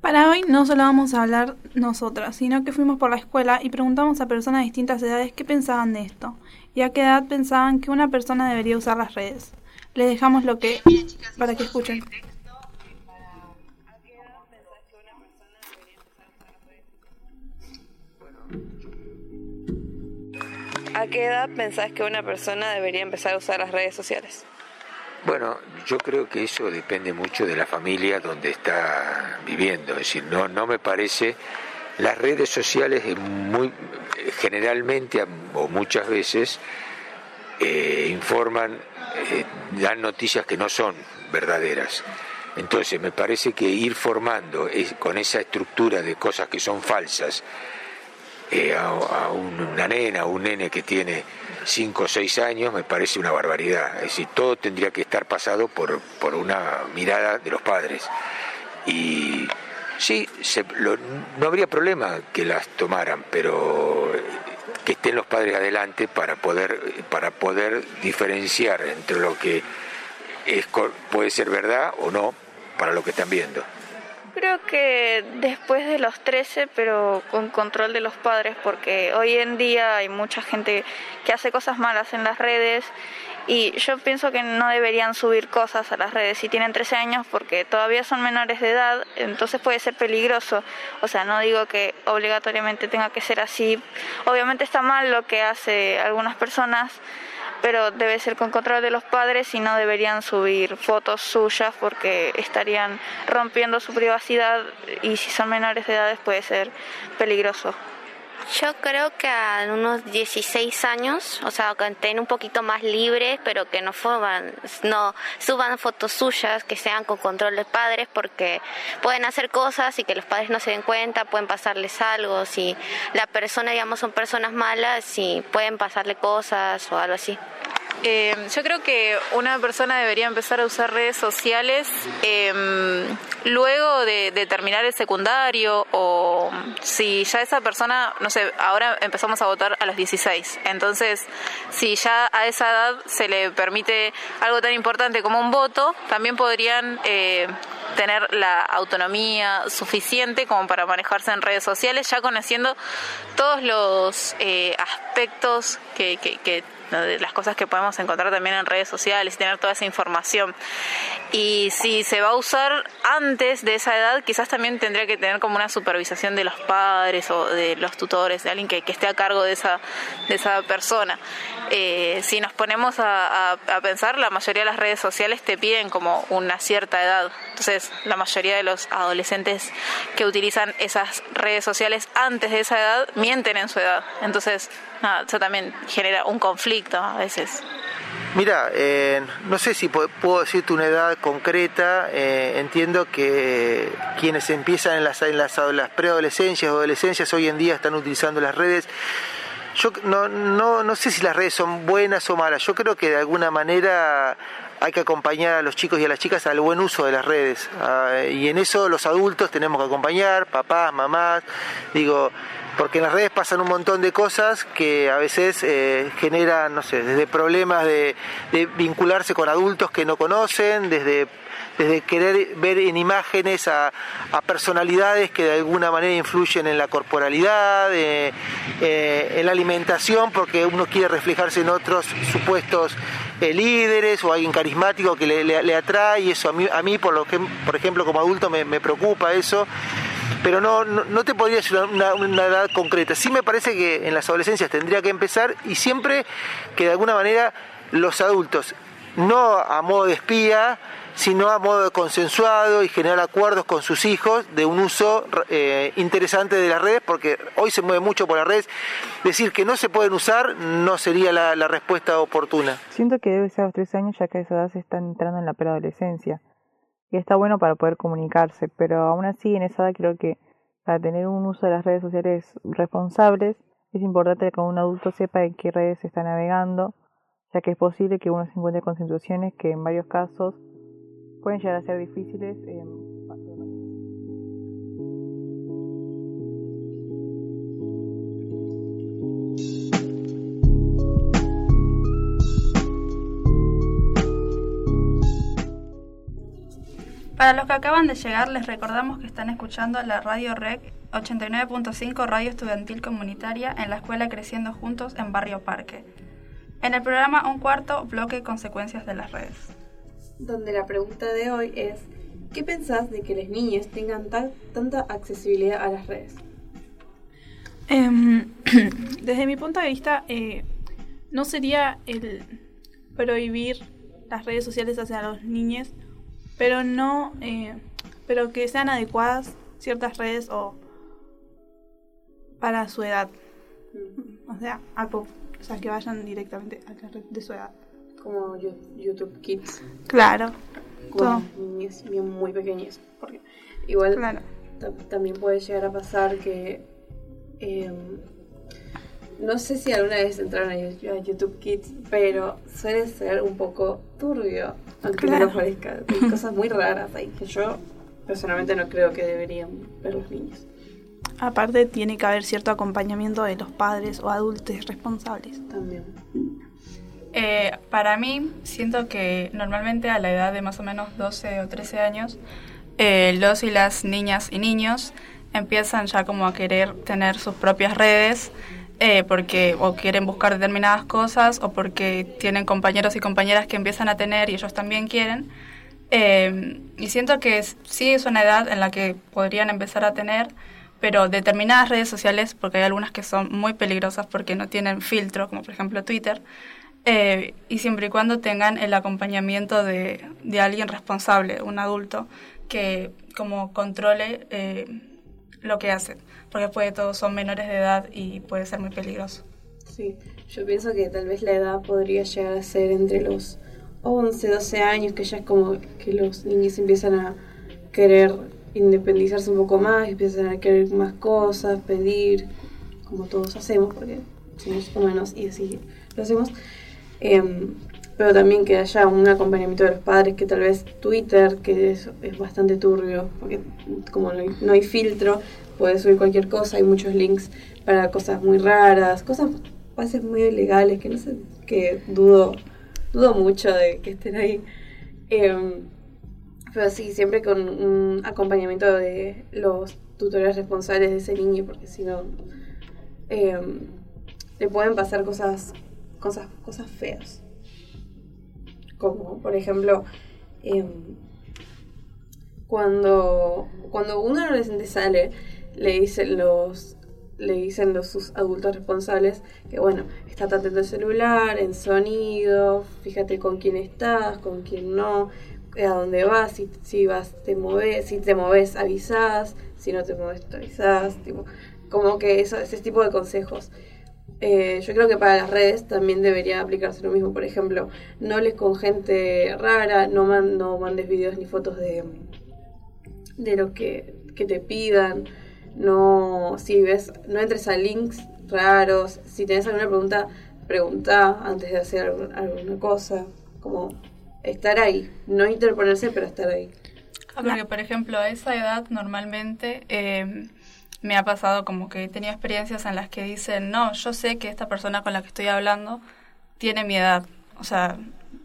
Para hoy no solo vamos a hablar nosotras, sino que fuimos por la escuela y preguntamos a personas de distintas edades qué pensaban de esto y a qué edad pensaban que una persona debería usar las redes. Les dejamos lo que... para que escuchen. ¿A qué edad pensás que una persona debería empezar a usar las redes sociales? Bueno, yo creo que eso depende mucho de la familia donde está viviendo. Es decir, no me parece... Las redes sociales generalmente o muchas veces informan, dan noticias que no son verdaderas. Entonces me parece que ir formando con esa estructura de cosas que son falsas, una nena o un nene que tiene 5 o 6 años me parece una barbaridad. Es decir, todo tendría que estar pasado por una mirada de los padres. Y sí, no habría problema que las tomaran, pero que estén los padres adelante para poder diferenciar entre lo que puede ser verdad o no para lo que están viendo. Creo que después de los 13, pero con control de los padres, porque hoy en día hay mucha gente que hace cosas malas en las redes y yo pienso que no deberían subir cosas a las redes si tienen 13 años porque todavía son menores de edad, entonces puede ser peligroso. O sea, no digo que obligatoriamente tenga que ser así. Obviamente está mal lo que hace algunas personas, pero debe ser con control de los padres y no deberían subir fotos suyas porque estarían rompiendo su privacidad y si son menores de edad puede ser peligroso. Yo creo que a unos 16 años, o sea, que estén un poquito más libres, pero que no suban fotos suyas, que sean con control de padres, porque pueden hacer cosas y que los padres no se den cuenta, pueden pasarles algo. Si la persona, digamos, son personas malas, y pueden pasarle cosas o algo así. Yo creo que una persona debería empezar a usar redes sociales luego de terminar el secundario o si ya esa persona, no sé, ahora empezamos a votar a los 16, entonces si ya a esa edad se le permite algo tan importante como un voto, también podrían tener la autonomía suficiente como para manejarse en redes sociales, ya conociendo todos los aspectos que las cosas que podemos encontrar también en redes sociales, tener toda esa información. Y si se va a usar antes de esa edad, quizás también tendría que tener como una supervisación de los padres o de los tutores, de alguien que esté a cargo de esa persona. Si nos ponemos a pensar, la mayoría de las redes sociales te piden como una cierta edad. Entonces, la mayoría de los adolescentes que utilizan esas redes sociales antes de esa edad mienten en su edad. Entonces, nada, eso también genera un conflicto a veces. Mira, no sé si puedo decirte una edad concreta. Entiendo que quienes empiezan en las preadolescencias o adolescencias hoy en día están utilizando las redes. Yo no sé si las redes son buenas o malas. Yo creo que de alguna manera hay que acompañar a los chicos y a las chicas al buen uso de las redes. Y en eso los adultos tenemos que acompañar, papás, mamás, digo... Porque en las redes pasan un montón de cosas que a veces generan, no sé, desde problemas de vincularse con adultos que no conocen, desde querer ver en imágenes a personalidades que de alguna manera influyen en la corporalidad, en la alimentación, porque uno quiere reflejarse en otros supuestos líderes o alguien carismático que le atrae, y eso a mí por ejemplo, como adulto me preocupa eso. Pero no te podría decir una edad concreta. Sí me parece que en las adolescencias tendría que empezar y siempre que de alguna manera los adultos, no a modo de espía, sino a modo de consensuado y generar acuerdos con sus hijos de un uso interesante de las redes, porque hoy se mueve mucho por las redes. Decir que no se pueden usar no sería la respuesta oportuna. Siento que debe ser a los 3 años, ya que a esa edad se están entrando en la preadolescencia. Y está bueno para poder comunicarse, pero aún así en esa edad creo que para tener un uso de las redes sociales responsables es importante que un adulto sepa en qué redes se está navegando, ya que es posible que uno se encuentre con situaciones que en varios casos pueden llegar a ser difíciles. Para los que acaban de llegar, les recordamos que están escuchando la Radio Rec 89.5, Radio Estudiantil Comunitaria, en la Escuela Creciendo Juntos en Barrio Parque. En el programa Un Cuarto, bloque Consecuencias de las Redes, donde la pregunta de hoy es: ¿qué pensás de que los niños tengan tanta accesibilidad a las redes? Desde mi punto de vista, no sería el prohibir las redes sociales hacia los niños, pero no, pero que sean adecuadas ciertas redes o para su edad, o sea, que vayan directamente a la red de su edad. Como YouTube Kids. Claro. Con niños bien muy pequeños. Porque igual claro, también puede llegar a pasar que... no sé si alguna vez entraron a YouTube Kids, pero suele ser un poco turbio, aunque claro, no parezca. Hay cosas muy raras ahí que yo personalmente no creo que deberían ver los niños. Aparte tiene que haber cierto acompañamiento de los padres o adultos responsables. También. Para mí, siento que normalmente a la edad de más o menos 12 o 13 años, los y las niñas y niños empiezan ya como a querer tener sus propias redes, porque o quieren buscar determinadas cosas o porque tienen compañeros y compañeras que empiezan a tener y ellos también quieren. Y siento que sí es una edad en la que podrían empezar a tener, pero determinadas redes sociales, porque hay algunas que son muy peligrosas porque no tienen filtro, como por ejemplo Twitter. Y siempre y cuando tengan el acompañamiento de alguien responsable, un adulto, que como controle lo que hacen, porque después de todo son menores de edad y puede ser muy peligroso. Sí, yo pienso que tal vez la edad podría llegar a ser entre los 11, 12 años, que ya es como que los niños empiezan a querer independizarse un poco más, empiezan a querer más cosas, pedir, como todos hacemos, porque somos humanos y así lo hacemos. Pero también que haya un acompañamiento de los padres, que tal vez Twitter, que es bastante turbio, porque como no hay filtro, puedes subir cualquier cosa, hay muchos links para cosas muy raras, cosas a veces muy ilegales, que no sé, que dudo mucho de que estén ahí. Pero sí, siempre con un acompañamiento de los tutores responsables de ese niño, porque si no, le pueden pasar cosas feas, como por ejemplo cuando un adolescente sale, le dicen sus adultos responsables que bueno, está atento al celular, en sonido, fíjate con quién estás, con quién no, a dónde vas, si vas te moves, si te moves avisás, si no te moves te avisás, tipo, como que ese tipo de consejos. Yo creo que para las redes también debería aplicarse lo mismo. Por ejemplo, no hables con gente rara, no mandes videos ni fotos de lo que te pidan, no entres a links raros, si tenés alguna pregunta, preguntá antes de hacer alguna cosa, como estar ahí, no interponerse, pero estar ahí. Porque por ejemplo a esa edad normalmente... me ha pasado como que he tenido experiencias en las que dicen, no, yo sé que esta persona con la que estoy hablando tiene mi edad, o sea,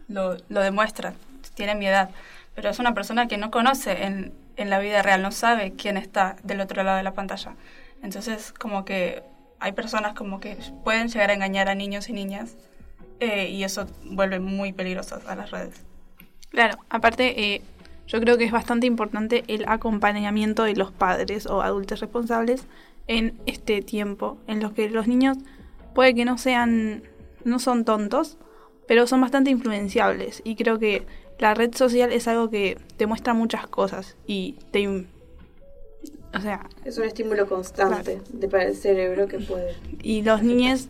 lo demuestra, tiene mi edad, pero es una persona que no conoce en la vida real, no sabe quién está del otro lado de la pantalla. Entonces, como que hay personas como que pueden llegar a engañar a niños y niñas, y eso vuelve muy peligroso a las redes. Claro, aparte... yo creo que es bastante importante el acompañamiento de los padres o adultos responsables en este tiempo, en los que los niños puede que no son tontos, pero son bastante influenciables. Y creo que la red social es algo que te muestra muchas cosas y te... O sea... Es un estímulo constante, claro, para el cerebro que puede... Y los niños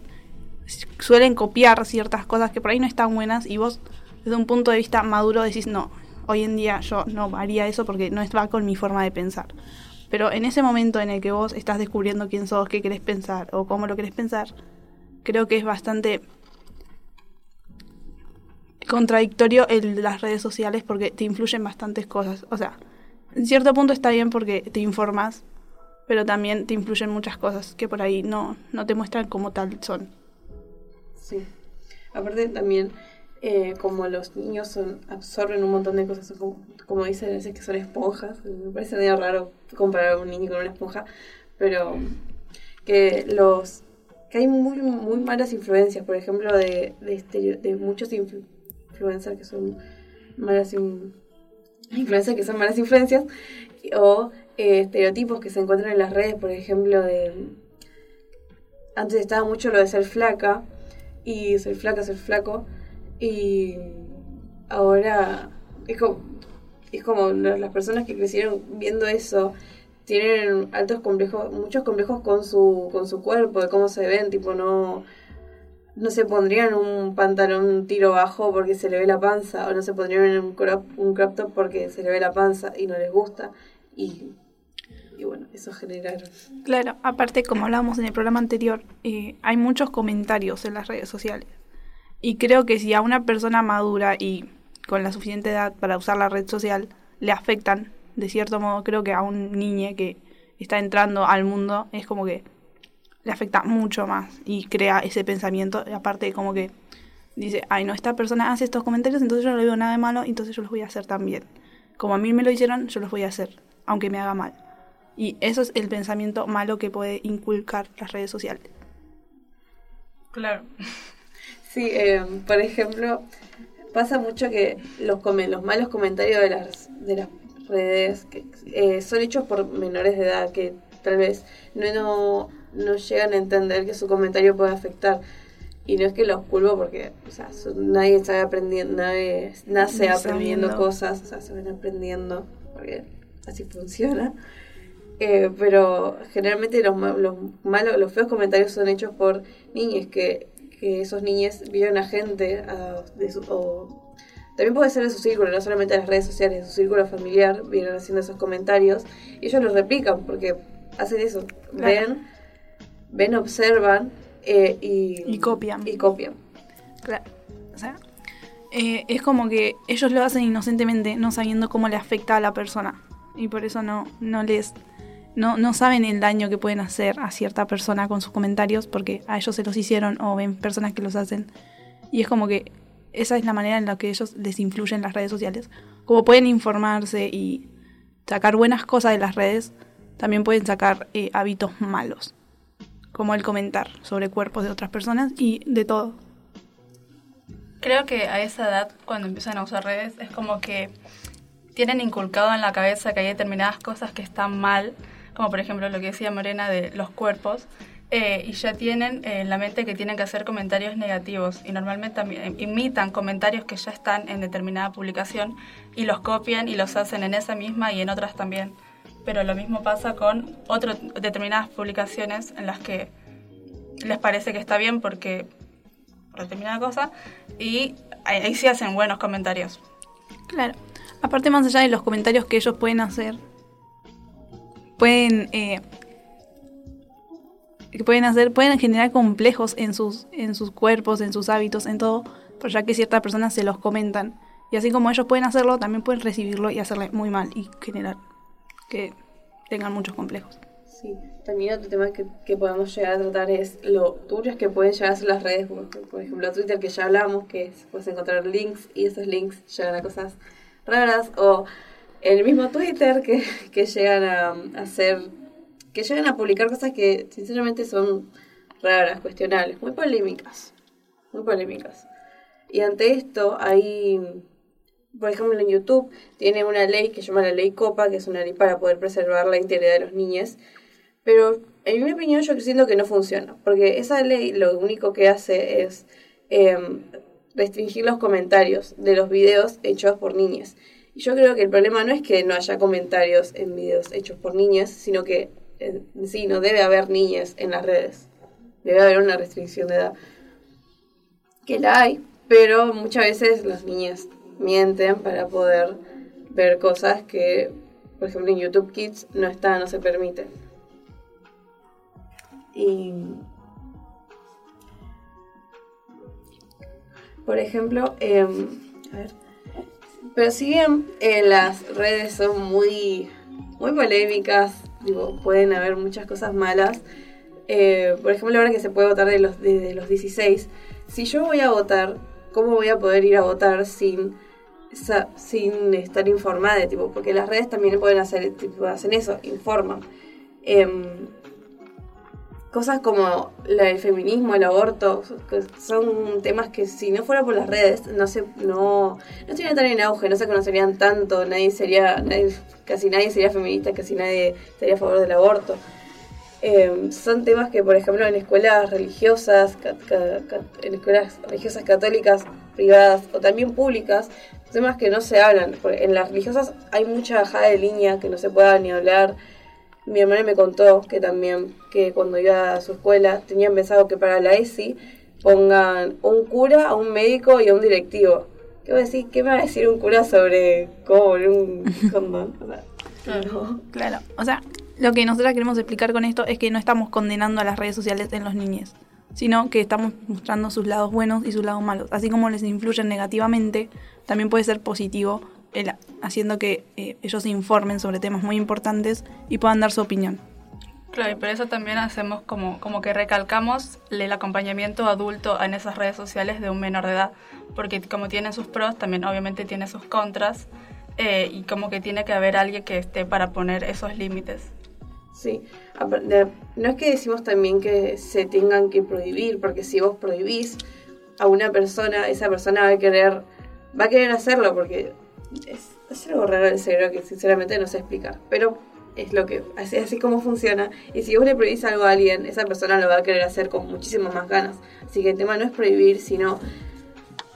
suelen copiar ciertas cosas que por ahí no están buenas y vos, desde un punto de vista maduro, decís, no, hoy en día yo no haría eso porque no va con mi forma de pensar. Pero en ese momento en el que vos estás descubriendo quién sos, qué querés pensar o cómo lo querés pensar, creo que es bastante contradictorio las redes sociales porque te influyen bastantes cosas. O sea, en cierto punto está bien porque te informas, pero también te influyen muchas cosas que por ahí no te muestran como tal son. Sí. Aparte también, como los niños absorben un montón de cosas, como dicen a veces que son esponjas. Me parece medio raro comparar a un niño con una esponja, pero que hay muy, muy malas influencias, por ejemplo, de muchos influencers que son malas influencias, o estereotipos que se encuentran en las redes, por ejemplo, antes estaba mucho lo de ser flaca, y ser flaco, y ahora es como las personas que crecieron viendo eso tienen altos complejos, muchos complejos con su cuerpo, de cómo se ven, tipo no se pondrían un pantalón tiro bajo porque se le ve la panza, o no se pondrían un crop top porque se le ve la panza y no les gusta, y bueno, eso generaron. Claro, aparte, como hablábamos en el programa anterior, hay muchos comentarios en las redes sociales, y creo que si a una persona madura y con la suficiente edad para usar la red social le afectan, de cierto modo, creo que a un niño que está entrando al mundo es como que le afecta mucho más y crea ese pensamiento. Aparte, como que dice, ay, no, esta persona hace estos comentarios, entonces yo no le veo nada de malo, entonces yo los voy a hacer también. Como a mí me lo hicieron, yo los voy a hacer, aunque me haga mal. Y eso es el pensamiento malo que puede inculcar las redes sociales. Claro. Sí, por ejemplo, pasa mucho que los malos comentarios de las redes que, son hechos por menores de edad que tal vez no llegan a entender que su comentario puede afectar, y no es que los culpo porque, o sea, nadie sabe aprendiendo, nadie nace aprendiendo cosas, o sea, se van aprendiendo porque así funciona, pero generalmente los malos, los feos comentarios son hechos por niños que esos niños vieron a gente también puede ser de su círculo, no solamente de las redes sociales, de su círculo familiar, vienen haciendo esos comentarios, y ellos los replican, porque hacen eso, claro. ven, observan, y copian. Claro. O sea, es como que ellos lo hacen inocentemente, no sabiendo cómo le afecta a la persona, y por eso no saben el daño que pueden hacer a cierta persona con sus comentarios, porque a ellos se los hicieron, o ven personas que los hacen, y es como que esa es la manera en la que ellos les influyen las redes sociales. Como pueden informarse y sacar buenas cosas de las redes, también pueden sacar hábitos malos, como el comentar sobre cuerpos de otras personas y de todo. Creo que a esa edad, cuando empiezan a usar redes, es como que tienen inculcado en la cabeza que hay determinadas cosas que están mal, como por ejemplo lo que decía Morena de los cuerpos, y ya tienen en la mente que tienen que hacer comentarios negativos, y normalmente también imitan comentarios que ya están en determinada publicación y los copian y los hacen en esa misma y en otras también. Pero lo mismo pasa con determinadas publicaciones en las que les parece que está bien porque por determinada cosa, y ahí sí hacen buenos comentarios. Claro, aparte, más allá de los comentarios que ellos pueden hacer, pueden generar complejos en sus cuerpos, en sus hábitos, en todo, por ya que ciertas personas se los comentan. Y así como ellos pueden hacerlo, también pueden recibirlo y hacerle muy mal y generar que tengan muchos complejos. Sí, también otro tema que podemos llegar a tratar es lo duras que pueden llegar a ser las redes, por ejemplo Twitter, que ya hablamos, que puedes encontrar links y esos links llegan a cosas raras, o el mismo Twitter que llegan a hacer... que llegan a publicar cosas que sinceramente son raras, cuestionables, muy polémicas. Y ante esto hay, por ejemplo, en YouTube tiene una ley que se llama la ley Copa, que es una ley para poder preservar la integridad de los niños, pero en mi opinión yo siento que no funciona, porque esa ley lo único que hace es restringir los comentarios de los videos hechos por niñas. Y yo creo que el problema no es que no haya comentarios en videos hechos por niñas, sino que en sí no debe haber niñas en las redes. Debe haber una restricción de edad. Que la hay, pero muchas veces las niñas mienten para poder ver cosas que, por ejemplo, en YouTube Kids no está, no se permite. Y, por ejemplo, a ver. Pero si bien las redes son muy, muy polémicas, digo, pueden haber muchas cosas malas. Por ejemplo, ahora que se puede votar desde los 16, si yo voy a votar, ¿cómo voy a poder ir a votar sin estar informada? Tipo, porque las redes también pueden hacer, tipo, hacen eso, informan. Cosas como el feminismo, el aborto, que son temas que si no fuera por las redes no estarían tan en auge, no se conocerían tanto, casi nadie sería feminista, casi nadie estaría a favor del aborto. Son temas que, por ejemplo, en escuelas religiosas, en escuelas religiosas católicas, privadas o también públicas, temas que no se hablan. Porque en las religiosas hay mucha bajada de línea que no se pueda ni hablar. Mi hermana me contó que también, que cuando iba a su escuela, tenían pensado que para la ESI pongan un cura, a un médico y a un directivo. ¿Qué voy a decir? ¿Qué me va a decir un cura sobre cómo poner un condón? Claro, o sea, lo que nosotras queremos explicar con esto es que no estamos condenando a las redes sociales en los niñes, sino que estamos mostrando sus lados buenos y sus lados malos. Así como les influyen negativamente, también puede ser positivo, haciendo que ellos se informen sobre temas muy importantes y puedan dar su opinión. Claro, y por eso también hacemos como que recalcamos el acompañamiento adulto en esas redes sociales de un menor de edad, porque como tiene sus pros, también obviamente tiene sus contras, y como que tiene que haber alguien que esté para poner esos límites. Sí, no es que decimos también que se tengan que prohibir, porque si vos prohibís a una persona, esa persona va a querer hacerlo, porque es algo raro el cerebro que sinceramente no sé explicar, pero es lo que así como funciona, y si vos le prohibís algo a alguien, esa persona lo va a querer hacer con muchísimas más ganas. Así que el tema no es prohibir, sino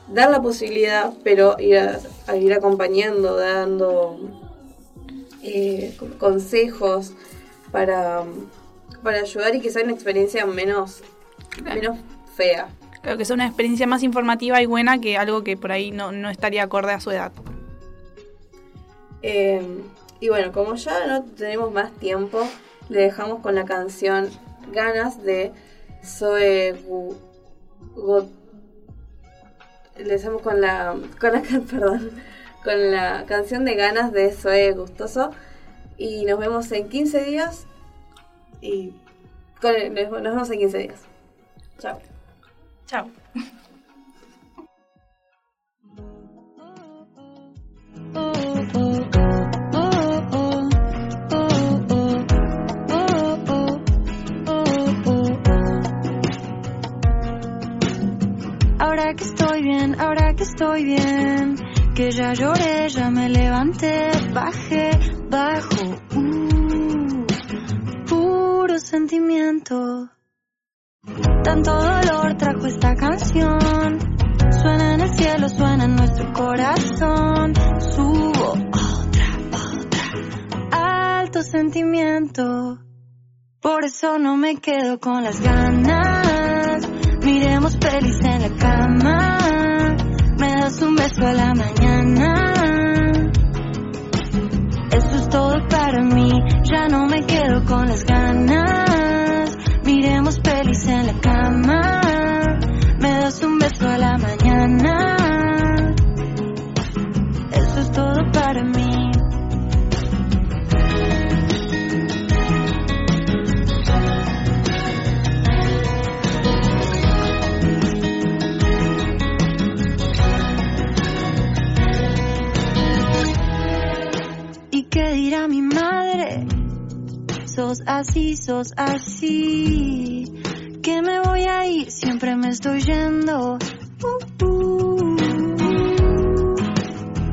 dar la posibilidad, pero ir acompañando, dando consejos para ayudar y que sea una experiencia menos fea. Claro, que sea una experiencia más informativa y buena que algo que por ahí no estaría acorde a su edad. Y bueno, como ya no tenemos más tiempo, le dejamos con la canción Ganas de Zoe Le dejamos con la canción de Ganas de Zoe Gustoso. Y nos vemos en 15 días. Nos vemos en 15 días. Chao. Chao. Ahora que estoy bien, ahora que estoy bien, que ya lloré, ya me levanté, bajé, bajo, puro sentimiento. Tanto dolor trajo esta canción, suena en el cielo, suena en nuestro corazón, subo otra, alto sentimiento. Por eso no me quedo con las ganas, miremos pelis en la cama, me das un beso a la mañana, eso es todo para mí, ya no me quedo con las ganas, miremos pelis en la cama, me das un beso a la mañana, eso es todo para mí. ¿Qué dirá mi madre? Sos así, que me voy a ir, siempre me estoy yendo.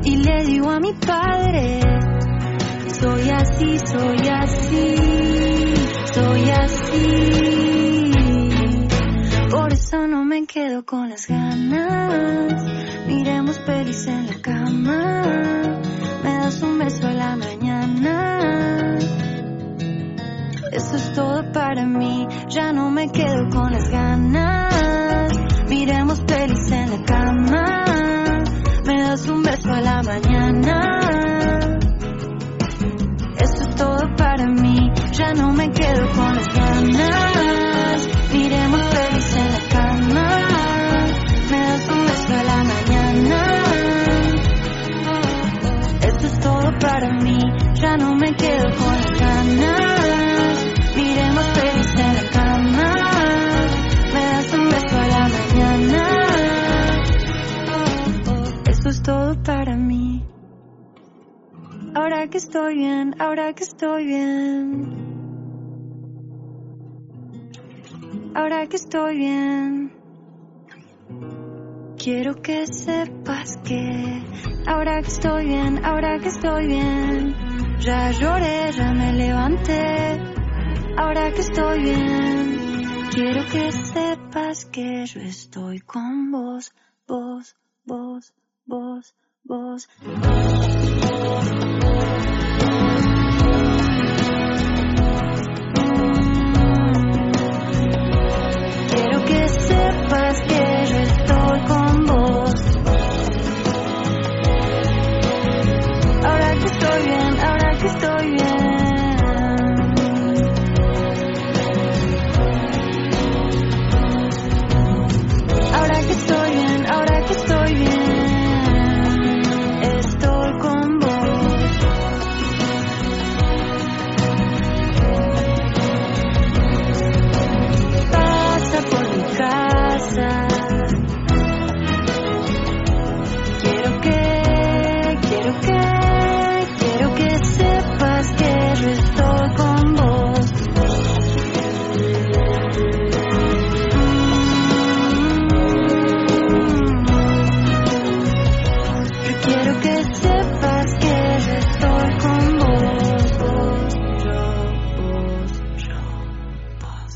Y le digo a mi padre, soy así, por eso no me quedo quedo con las ganas. Miremos pelis en la cama. Me das un beso a la mañana. Eso es todo para mí. Ya no me quedo con las ganas. Miremos pelis en la cama. Me das un beso a la mañana. Eso es todo para mí. Ya no me quedo con las ganas. Miremos pelis en la cama. Me das un beso a la mañana. Esto es todo para mí. Ya no me quedo con las ganas. Miremos pelis en la cama. Me das un beso a la mañana. Esto es todo para mí. Ahora que estoy bien, ahora que estoy bien. Ahora que estoy bien, quiero que sepas que ahora que estoy bien, ahora que estoy bien. Ya lloré, ya me levanté. Ahora que estoy bien, quiero que sepas que yo estoy con vos, vos, vos, vos, vos. Quiero que sepas que yo estoy con vos. Ahora que estoy bien, ahora que estoy bien. Ahora que estoy bien, ahora que estoy bien. Estoy con vos. Pasa por mi casa. Quiero que sepas que yo estoy con vos. Yo quiero que sepas que yo estoy con vos. Vos, yo, vos.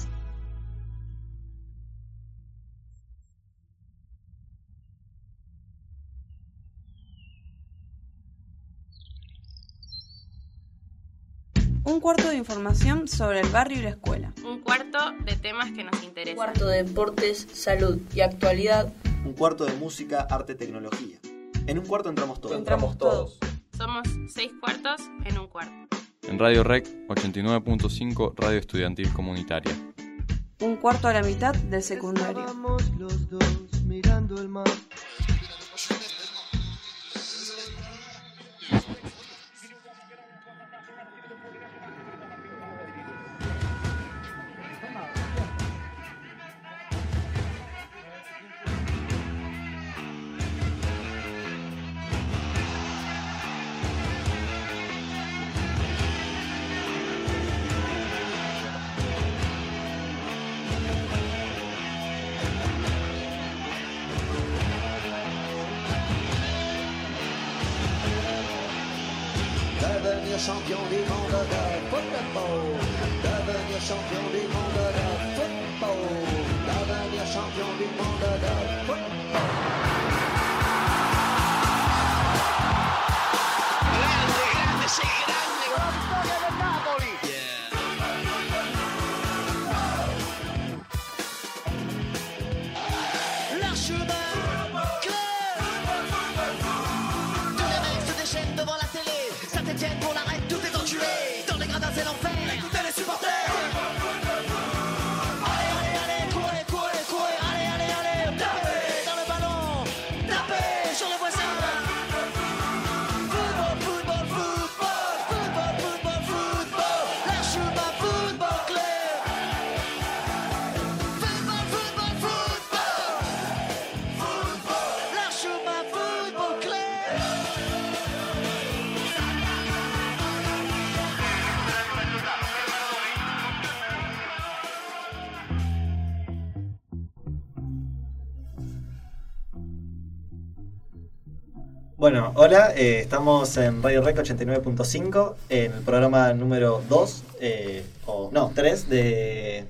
Un cuarto de información sobre el barrio y la escuela. Un cuarto de temas que nos interesan. Un cuarto de deportes, salud y actualidad. Un cuarto de música, arte, tecnología. En un cuarto entramos todos. Entramos todos. Somos 6 cuartos en un cuarto. En Radio Rec 89.5, Radio Estudiantil Comunitaria. Un cuarto a la mitad del secundario. Estábamos los dos mirando el mar. Champion du monde de football, devenir champion du monde de football, devenir champion du monde de football. Grande, grande, sí, grande, gran historia de Napoli. Yeah. L'archevêque, club. Tous les mecs se déchaînent devant la télé. Saint-Étienne pour la. C'est l'enfer, écoutez les supporters. Allez, allez, allez, courez, courez, courez. Allez, allez, allez, tapez dans le ballon. Tapez sur le voisin. Football, football, football. Football, football, football. La Chuba Football Club. Football, football, football. Football. La Chuba Football Club. Bueno, hola, estamos en Radio Rec 89.5, en el programa número 2, o no, 3 de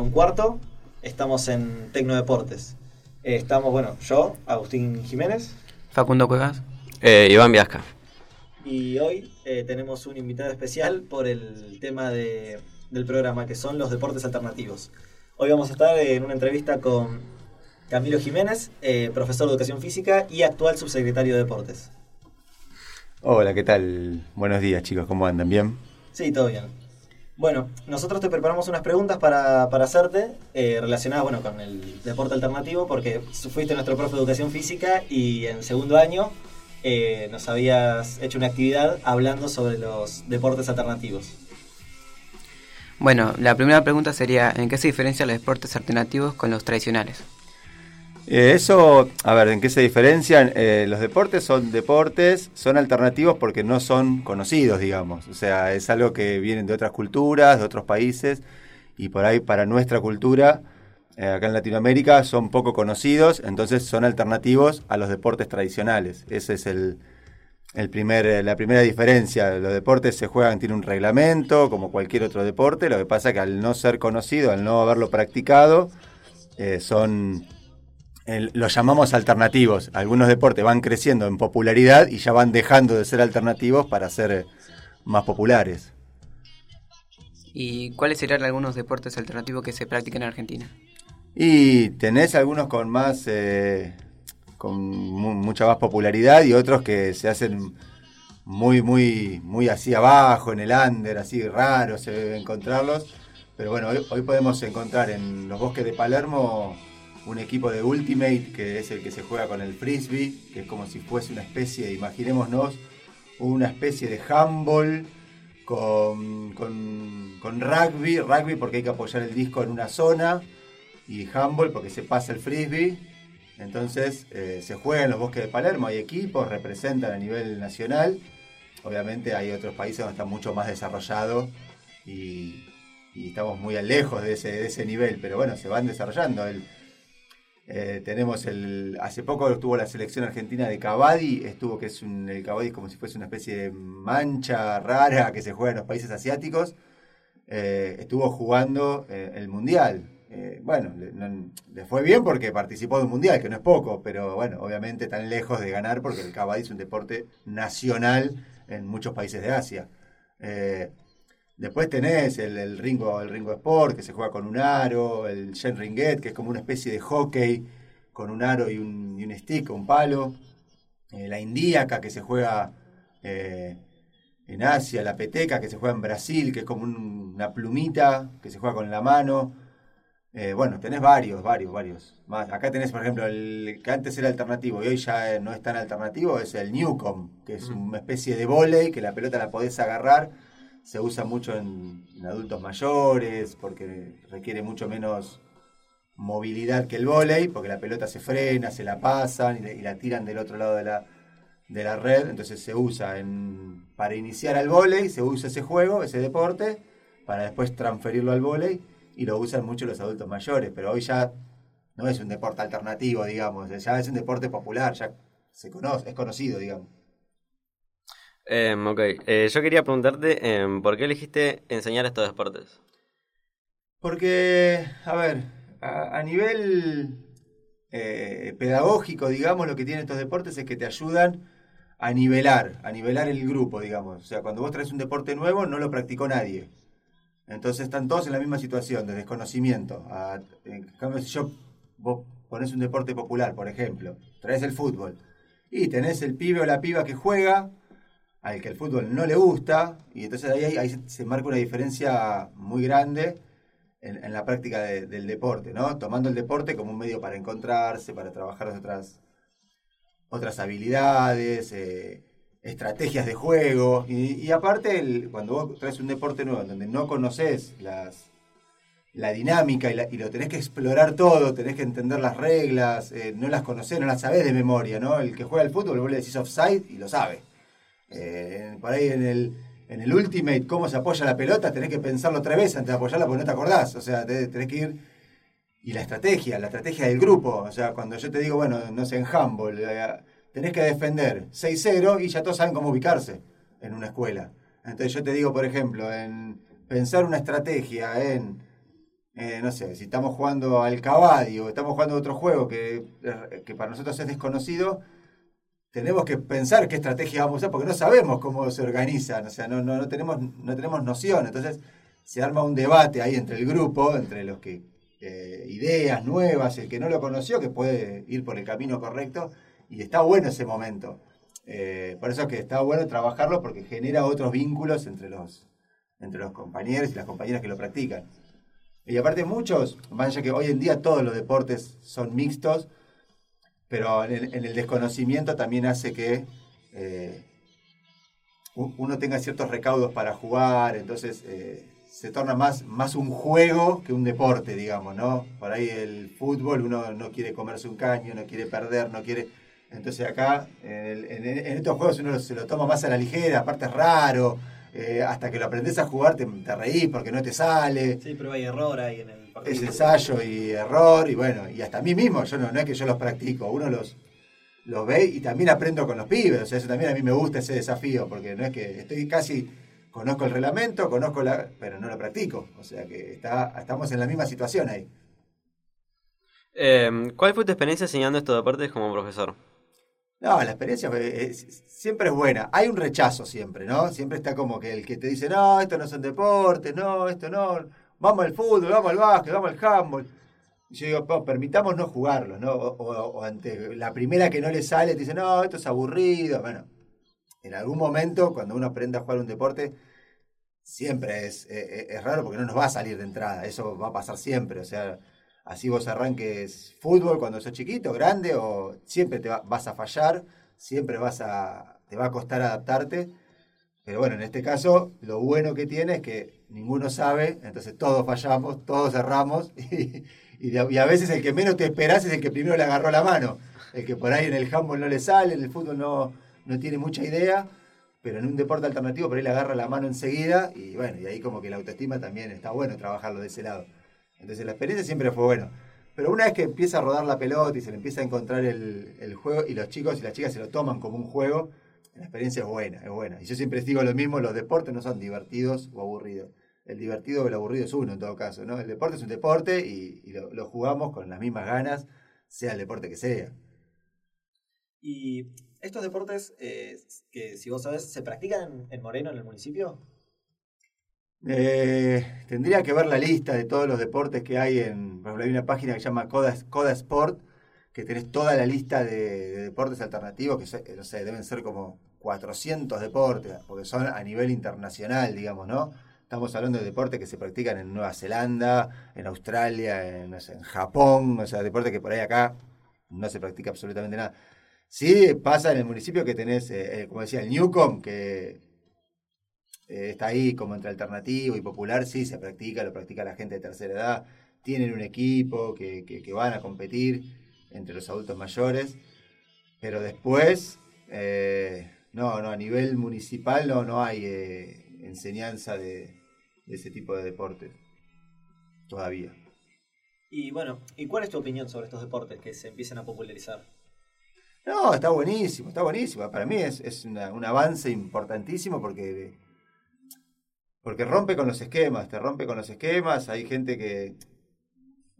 Un Cuarto. Estamos en Tecnodeportes. Estamos, bueno, yo, Agustín Jiménez. Facundo Cuevas. Iván Viasca. Y hoy tenemos un invitado especial por el tema del programa, que son los deportes alternativos. Hoy vamos a estar en una entrevista con Camilo Jiménez, profesor de Educación Física y actual subsecretario de Deportes. Hola, ¿qué tal? Buenos días, chicos. ¿Cómo andan? ¿Bien? Sí, todo bien. Bueno, nosotros te preparamos unas preguntas para hacerte relacionadas, bueno, con el deporte alternativo, porque fuiste nuestro profe de Educación Física y en segundo año nos habías hecho una actividad hablando sobre los deportes alternativos. Bueno, la primera pregunta sería, ¿en qué se diferencian los deportes alternativos con los tradicionales? ¿En qué se diferencian? Los deportes son alternativos porque no son conocidos, digamos. O sea, es algo que vienen de otras culturas, de otros países, y por ahí para nuestra cultura, acá en Latinoamérica, son poco conocidos, entonces son alternativos a los deportes tradicionales. Esa es la primera diferencia. Los deportes se juegan, tienen un reglamento, como cualquier otro deporte. Lo que pasa es que al no ser conocido, al no haberlo practicado, los llamamos alternativos. Algunos deportes van creciendo en popularidad y ya van dejando de ser alternativos para ser más populares. ¿Y cuáles serían algunos deportes alternativos que se practican en Argentina? Y tenés algunos con más mucha más popularidad y otros que se hacen muy, muy, muy así abajo, en el under, así raro se debe encontrarlos. Pero bueno, hoy podemos encontrar en los bosques de Palermo un equipo de Ultimate, que es el que se juega con el frisbee, que es como si fuese una especie, imaginémonos, una especie de handball con rugby porque hay que apoyar el disco en una zona, y handball porque se pasa el frisbee. Entonces se juega en los bosques de Palermo, hay equipos, representan a nivel nacional. Obviamente hay otros países donde está mucho más desarrollado y estamos muy lejos de ese nivel, pero bueno, se van desarrollando. Hace poco estuvo la selección argentina de Kabaddi, el Kabaddi es como si fuese una especie de mancha rara que se juega en los países asiáticos. Estuvo jugando el mundial. Le fue bien porque participó de un mundial, que no es poco, pero bueno, obviamente tan lejos de ganar porque el Kabaddi es un deporte nacional en muchos países de Asia. Después tenés el Ringo Sport, que se juega con un aro, el Gen Ringuet, que es como una especie de hockey con un aro y un stick, un palo. La Indíaca, que se juega en Asia. La Peteca, que se juega en Brasil, que es como una plumita, que se juega con la mano. Tenés varios más. Acá tenés, por ejemplo, el que antes era alternativo y hoy ya no es tan alternativo, es el Newcom, que es una especie de vóley que la pelota la podés agarrar. Se usa mucho en adultos mayores porque requiere mucho menos movilidad que el vóley, porque la pelota se frena, se la pasan y la tiran del otro lado de la red. Entonces se usa para iniciar al vóley, se usa ese juego, ese deporte, para después transferirlo al vóley, y lo usan mucho los adultos mayores. Pero hoy ya no es un deporte alternativo, digamos, ya es un deporte popular, ya es conocido, digamos. Yo quería preguntarte, ¿por qué elegiste enseñar estos deportes? Porque, a nivel pedagógico, digamos, lo que tienen estos deportes es que te ayudan a nivelar el grupo, digamos. O sea, cuando vos traes un deporte nuevo, no lo practicó nadie. Entonces están todos en la misma situación, de desconocimiento. En cambio, si vos ponés un deporte popular, por ejemplo, traes el fútbol, y tenés el pibe o la piba que juega, al que el fútbol no le gusta, y entonces ahí se marca una diferencia muy grande en la práctica del deporte, ¿no? Tomando el deporte como un medio para encontrarse, para trabajar otras habilidades, estrategias de juego, y aparte cuando vos traes un deporte nuevo donde no conocés la dinámica y lo tenés que explorar todo, tenés que entender las reglas, no las conocés, no las sabés de memoria, ¿no? El que juega al fútbol vos le decís offside y lo sabe. Por ahí en el Ultimate, cómo se apoya la pelota, tenés que pensarlo 3 veces antes de apoyarla porque no te acordás. O sea, tenés que ir. Y la estrategia del grupo. O sea, cuando yo te digo, bueno, no sé, en handball, tenés que defender 6-0 y ya todos saben cómo ubicarse en una escuela. Entonces yo te digo, por ejemplo, en pensar una estrategia en no sé, si estamos jugando al Kabaddi o estamos jugando a otro juego que para nosotros es desconocido, tenemos que pensar qué estrategia vamos a usar porque no sabemos cómo se organizan, o sea, no tenemos noción. Entonces se arma un debate ahí entre el grupo, entre los que ideas nuevas, el que no lo conoció, que puede ir por el camino correcto, y está bueno ese momento. Por eso es que está bueno trabajarlo porque genera otros vínculos entre los compañeros y las compañeras que lo practican. Y aparte muchos, vaya que hoy en día todos los deportes son mixtos, pero en el desconocimiento también hace que uno tenga ciertos recaudos para jugar, entonces se torna más un juego que un deporte, digamos, ¿no? Por ahí el fútbol, uno no quiere comerse un caño, no quiere perder, no quiere... Entonces acá, en estos juegos uno se lo toma más a la ligera, aparte es raro, hasta que lo aprendes a jugar te reís porque no te sale. Sí, pero hay error ahí en el partido. Es ensayo y error, y bueno, y hasta a mí mismo, yo no es que yo los practico, uno los ve y también aprendo con los pibes, o sea, eso también a mí me gusta ese desafío, porque no es que estoy casi, conozco el reglamento, pero no lo practico, o sea que estamos en la misma situación ahí. ¿Cuál fue tu experiencia enseñando estos deportes como profesor? No, la experiencia siempre es buena. Hay un rechazo siempre, ¿no? Siempre está como que el que te dice, no, esto no son deportes, no, esto no. Vamos al fútbol, vamos al básquet, vamos al handball. Y yo digo, permitamos no jugarlo, ¿no? O ante la primera que no le sale te dice, no, esto es aburrido. Bueno, en algún momento cuando uno aprende a jugar un deporte, siempre es raro porque no nos va a salir de entrada. Eso va a pasar siempre, o sea... Así vos arranques fútbol cuando sos chiquito, grande, o siempre vas a fallar, siempre te va a costar adaptarte. Pero bueno, en este caso, lo bueno que tiene es que ninguno sabe, entonces todos fallamos, todos erramos, y a veces el que menos te esperás es el que primero le agarró la mano. El que por ahí en el handball no le sale, en el fútbol no tiene mucha idea, pero en un deporte alternativo por ahí le agarra la mano enseguida, y bueno, y ahí como que la autoestima también está bueno trabajarlo de ese lado. Entonces la experiencia siempre fue buena. Pero una vez que empieza a rodar la pelota y se le empieza a encontrar el juego, y los chicos y las chicas se lo toman como un juego, la experiencia es buena. Y yo siempre digo lo mismo, los deportes no son divertidos o aburridos. El divertido o el aburrido es uno en todo caso, ¿no? El deporte es un deporte y lo jugamos con las mismas ganas, sea el deporte que sea. ¿Y estos deportes, que si vos sabés, se practican en Moreno, en el municipio? Tendría que ver la lista de todos los deportes que hay por ejemplo, hay una página que se llama Coda Sport, que tenés toda la lista de deportes alternativos, que no sé, deben ser como 400 deportes, porque son a nivel internacional, digamos, ¿no? Estamos hablando de deportes que se practican en Nueva Zelanda, en Australia, no sé, en Japón, o sea, deportes que por ahí acá no se practica absolutamente nada. Sí, pasa en el municipio que tenés, como decía, el Newcom, que... está ahí como entre alternativo y popular, sí, se practica, lo practica la gente de tercera edad, tienen un equipo que van a competir entre los adultos mayores, pero después, a nivel municipal no hay enseñanza de ese tipo de deportes, todavía. Y bueno, ¿y cuál es tu opinión sobre estos deportes que se empiezan a popularizar? No, está buenísimo, para mí es un avance importantísimo porque rompe con los esquemas, te rompe con los esquemas, hay gente que...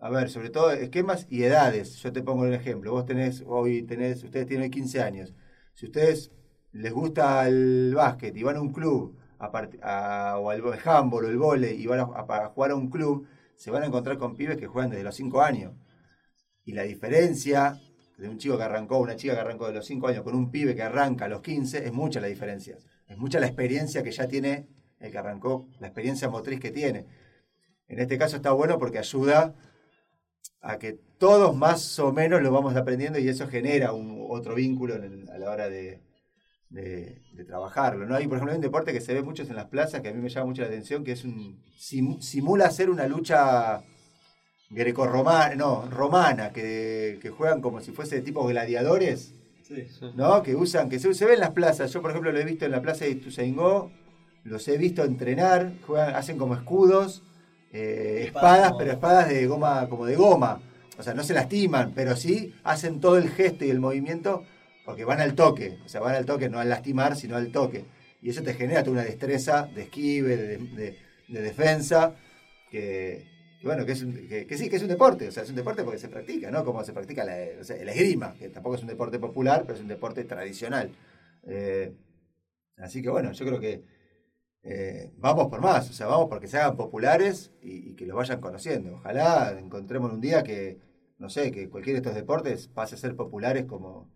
A ver, sobre todo esquemas y edades. Yo te pongo un ejemplo, ustedes tienen 15 años. Si ustedes les gusta el básquet y van a un club, o el handball o el vóley, y van a jugar a un club, se van a encontrar con pibes que juegan desde los 5 años. Y la diferencia de un chico que arrancó, una chica que arrancó de los 5 años, con un pibe que arranca a los 15, es mucha la diferencia. Es mucha la experiencia que ya tiene... el que arrancó, la experiencia motriz que tiene. En este caso está bueno porque ayuda a que todos más o menos lo vamos aprendiendo y eso genera otro vínculo a la hora de trabajarlo, ¿no? Hay, por ejemplo, un deporte que se ve mucho en las plazas, que a mí me llama mucho la atención, que es simula hacer una lucha romana, que juegan como si fuese de tipo gladiadores, sí. ¿No? Que usan, que se ve en las plazas. Yo, por ejemplo, lo he visto en la plaza de Ituzaingó, los he visto entrenar, hacen como escudos, espadas, pero espadas de goma, como de goma. O sea, no se lastiman, pero sí hacen todo el gesto y el movimiento porque van al toque. O sea, van al toque, no al lastimar, sino al toque. Y eso te genera toda una destreza de esquive, de defensa, Y bueno, que sí, que es un deporte, o sea, es un deporte porque se practica, ¿no? Como se practica la esgrima, que tampoco es un deporte popular, pero es un deporte tradicional. Así que bueno, yo creo que vamos por más, o sea, vamos porque se hagan populares y que los vayan conociendo. Ojalá encontremos un día que, no sé, que cualquiera de estos deportes pase a ser populares como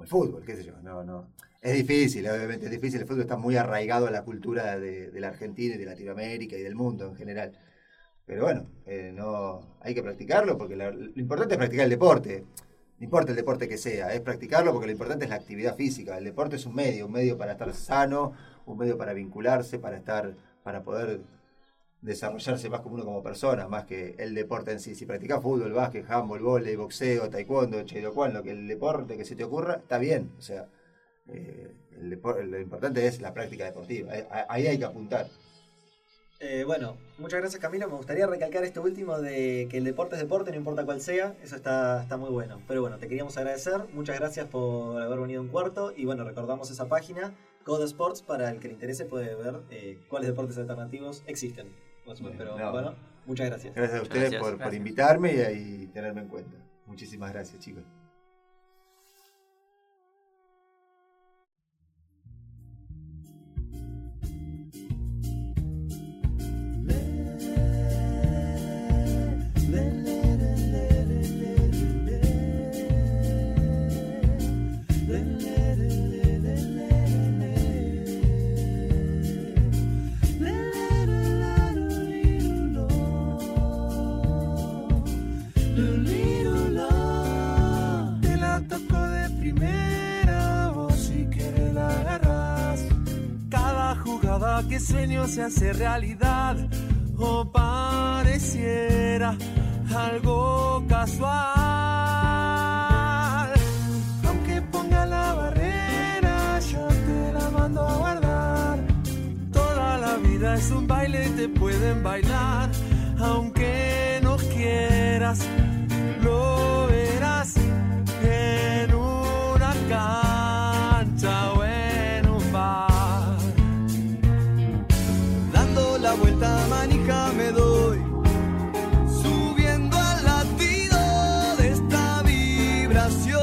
el fútbol, qué sé yo, no. Es difícil, obviamente, es difícil. El fútbol está muy arraigado a la cultura de la Argentina y de Latinoamérica y del mundo en general. Pero bueno, no hay que practicarlo porque lo importante es practicar el deporte. No importa el deporte que sea, es practicarlo porque lo importante es la actividad física. El deporte es un medio para estar sano, un medio para vincularse, para poder desarrollarse más como uno como persona, más que el deporte en sí. Si practicás fútbol, básquet, handball, volei, boxeo, taekwondo, chedokuan, lo que el deporte que se te ocurra, está bien. O sea, lo importante es la práctica deportiva. Ahí hay que apuntar. Bueno, muchas gracias, Camilo. Me gustaría recalcar esto último de que el deporte es deporte, no importa cuál sea. Eso está muy bueno. Pero bueno, te queríamos agradecer. Muchas gracias por haber venido a Un Cuarto. Y bueno, recordamos esa página, Code Sports, para el que le interese puede ver cuáles deportes alternativos existen. Pero bueno, muchas gracias. Gracias a ustedes por invitarme y tenerme en cuenta. Muchísimas gracias, chicos. Que sueño se hace realidad o pareciera algo casual. Aunque ponga la barrera, yo te la mando a guardar. Toda la vida es un baile y te pueden bailar. Aunque no quieras, lo verás en una cancha o en un bar. La vuelta manija me doy, subiendo al latido de esta vibración.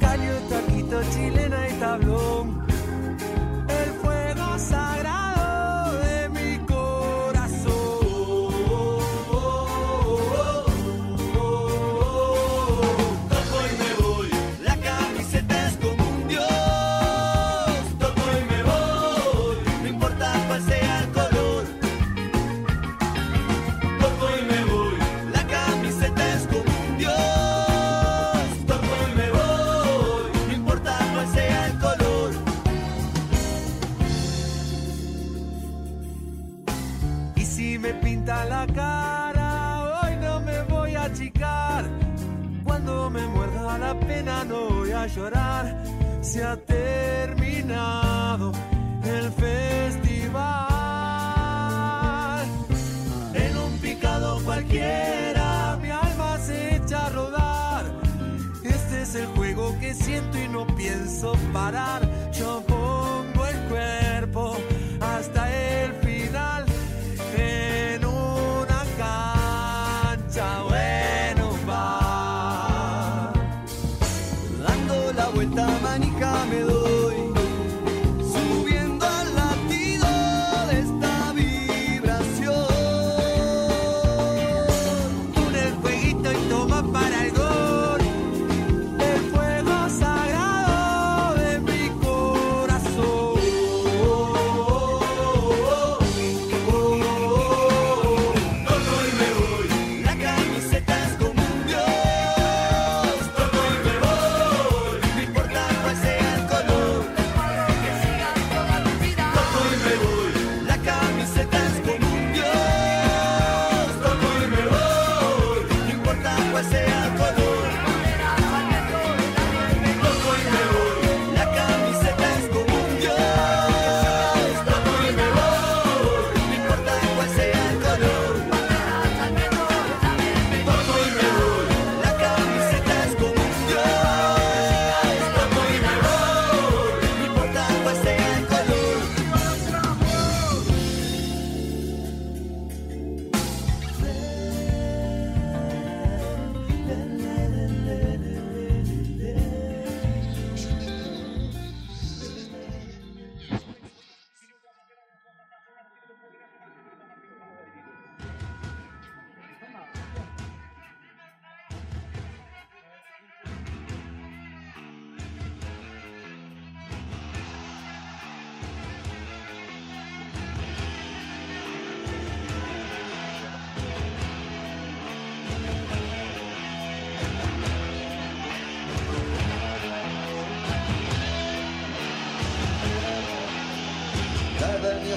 Calio, taquito, chilena y tablón, el fuego sagrado de mi corazón. Toco y me voy, la camiseta es como un dios. Toco y me voy, cual sea el color. Toco y me voy, la camiseta es como un dios. Toco y me voy, no importa cual sea el color. Y si me pinta la cara, hoy no me voy a achicar. Cuando me muerda la pena no voy a llorar. Se ha terminado el festival. En un picado cualquiera mi alma se echa a rodar. Este es el juego que siento y no pienso parar. Yo pongo el cuerpo hasta el final en una cancha o en un bar. Dando la vuelta manija me doy.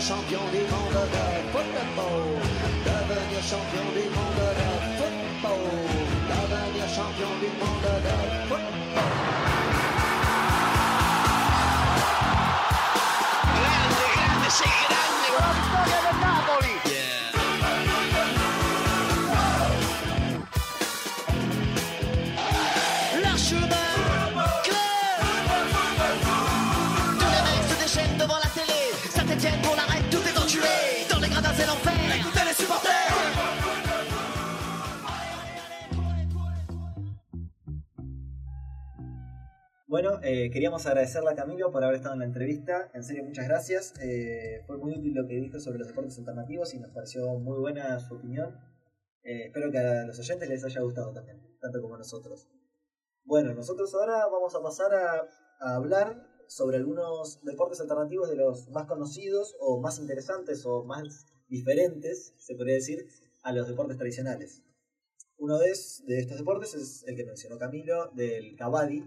champion du monde de football. Devenir champion du monde de football. Devenir champion du monde de football. Grande, grande, sí, grande. La victoria de Napoli. Yeah. La chemin. Bueno, queríamos agradecerle a Camilo por haber estado en la entrevista. En serio, muchas gracias. Fue muy útil lo que dijo sobre los deportes alternativos y nos pareció muy buena su opinión. Espero que a los oyentes les haya gustado también, tanto como a nosotros. Bueno, nosotros ahora vamos a pasar a hablar sobre algunos deportes alternativos de los más conocidos o más interesantes o más diferentes, se podría decir, a los deportes tradicionales. Uno de estos deportes es el que mencionó Camilo, del Kabaddi,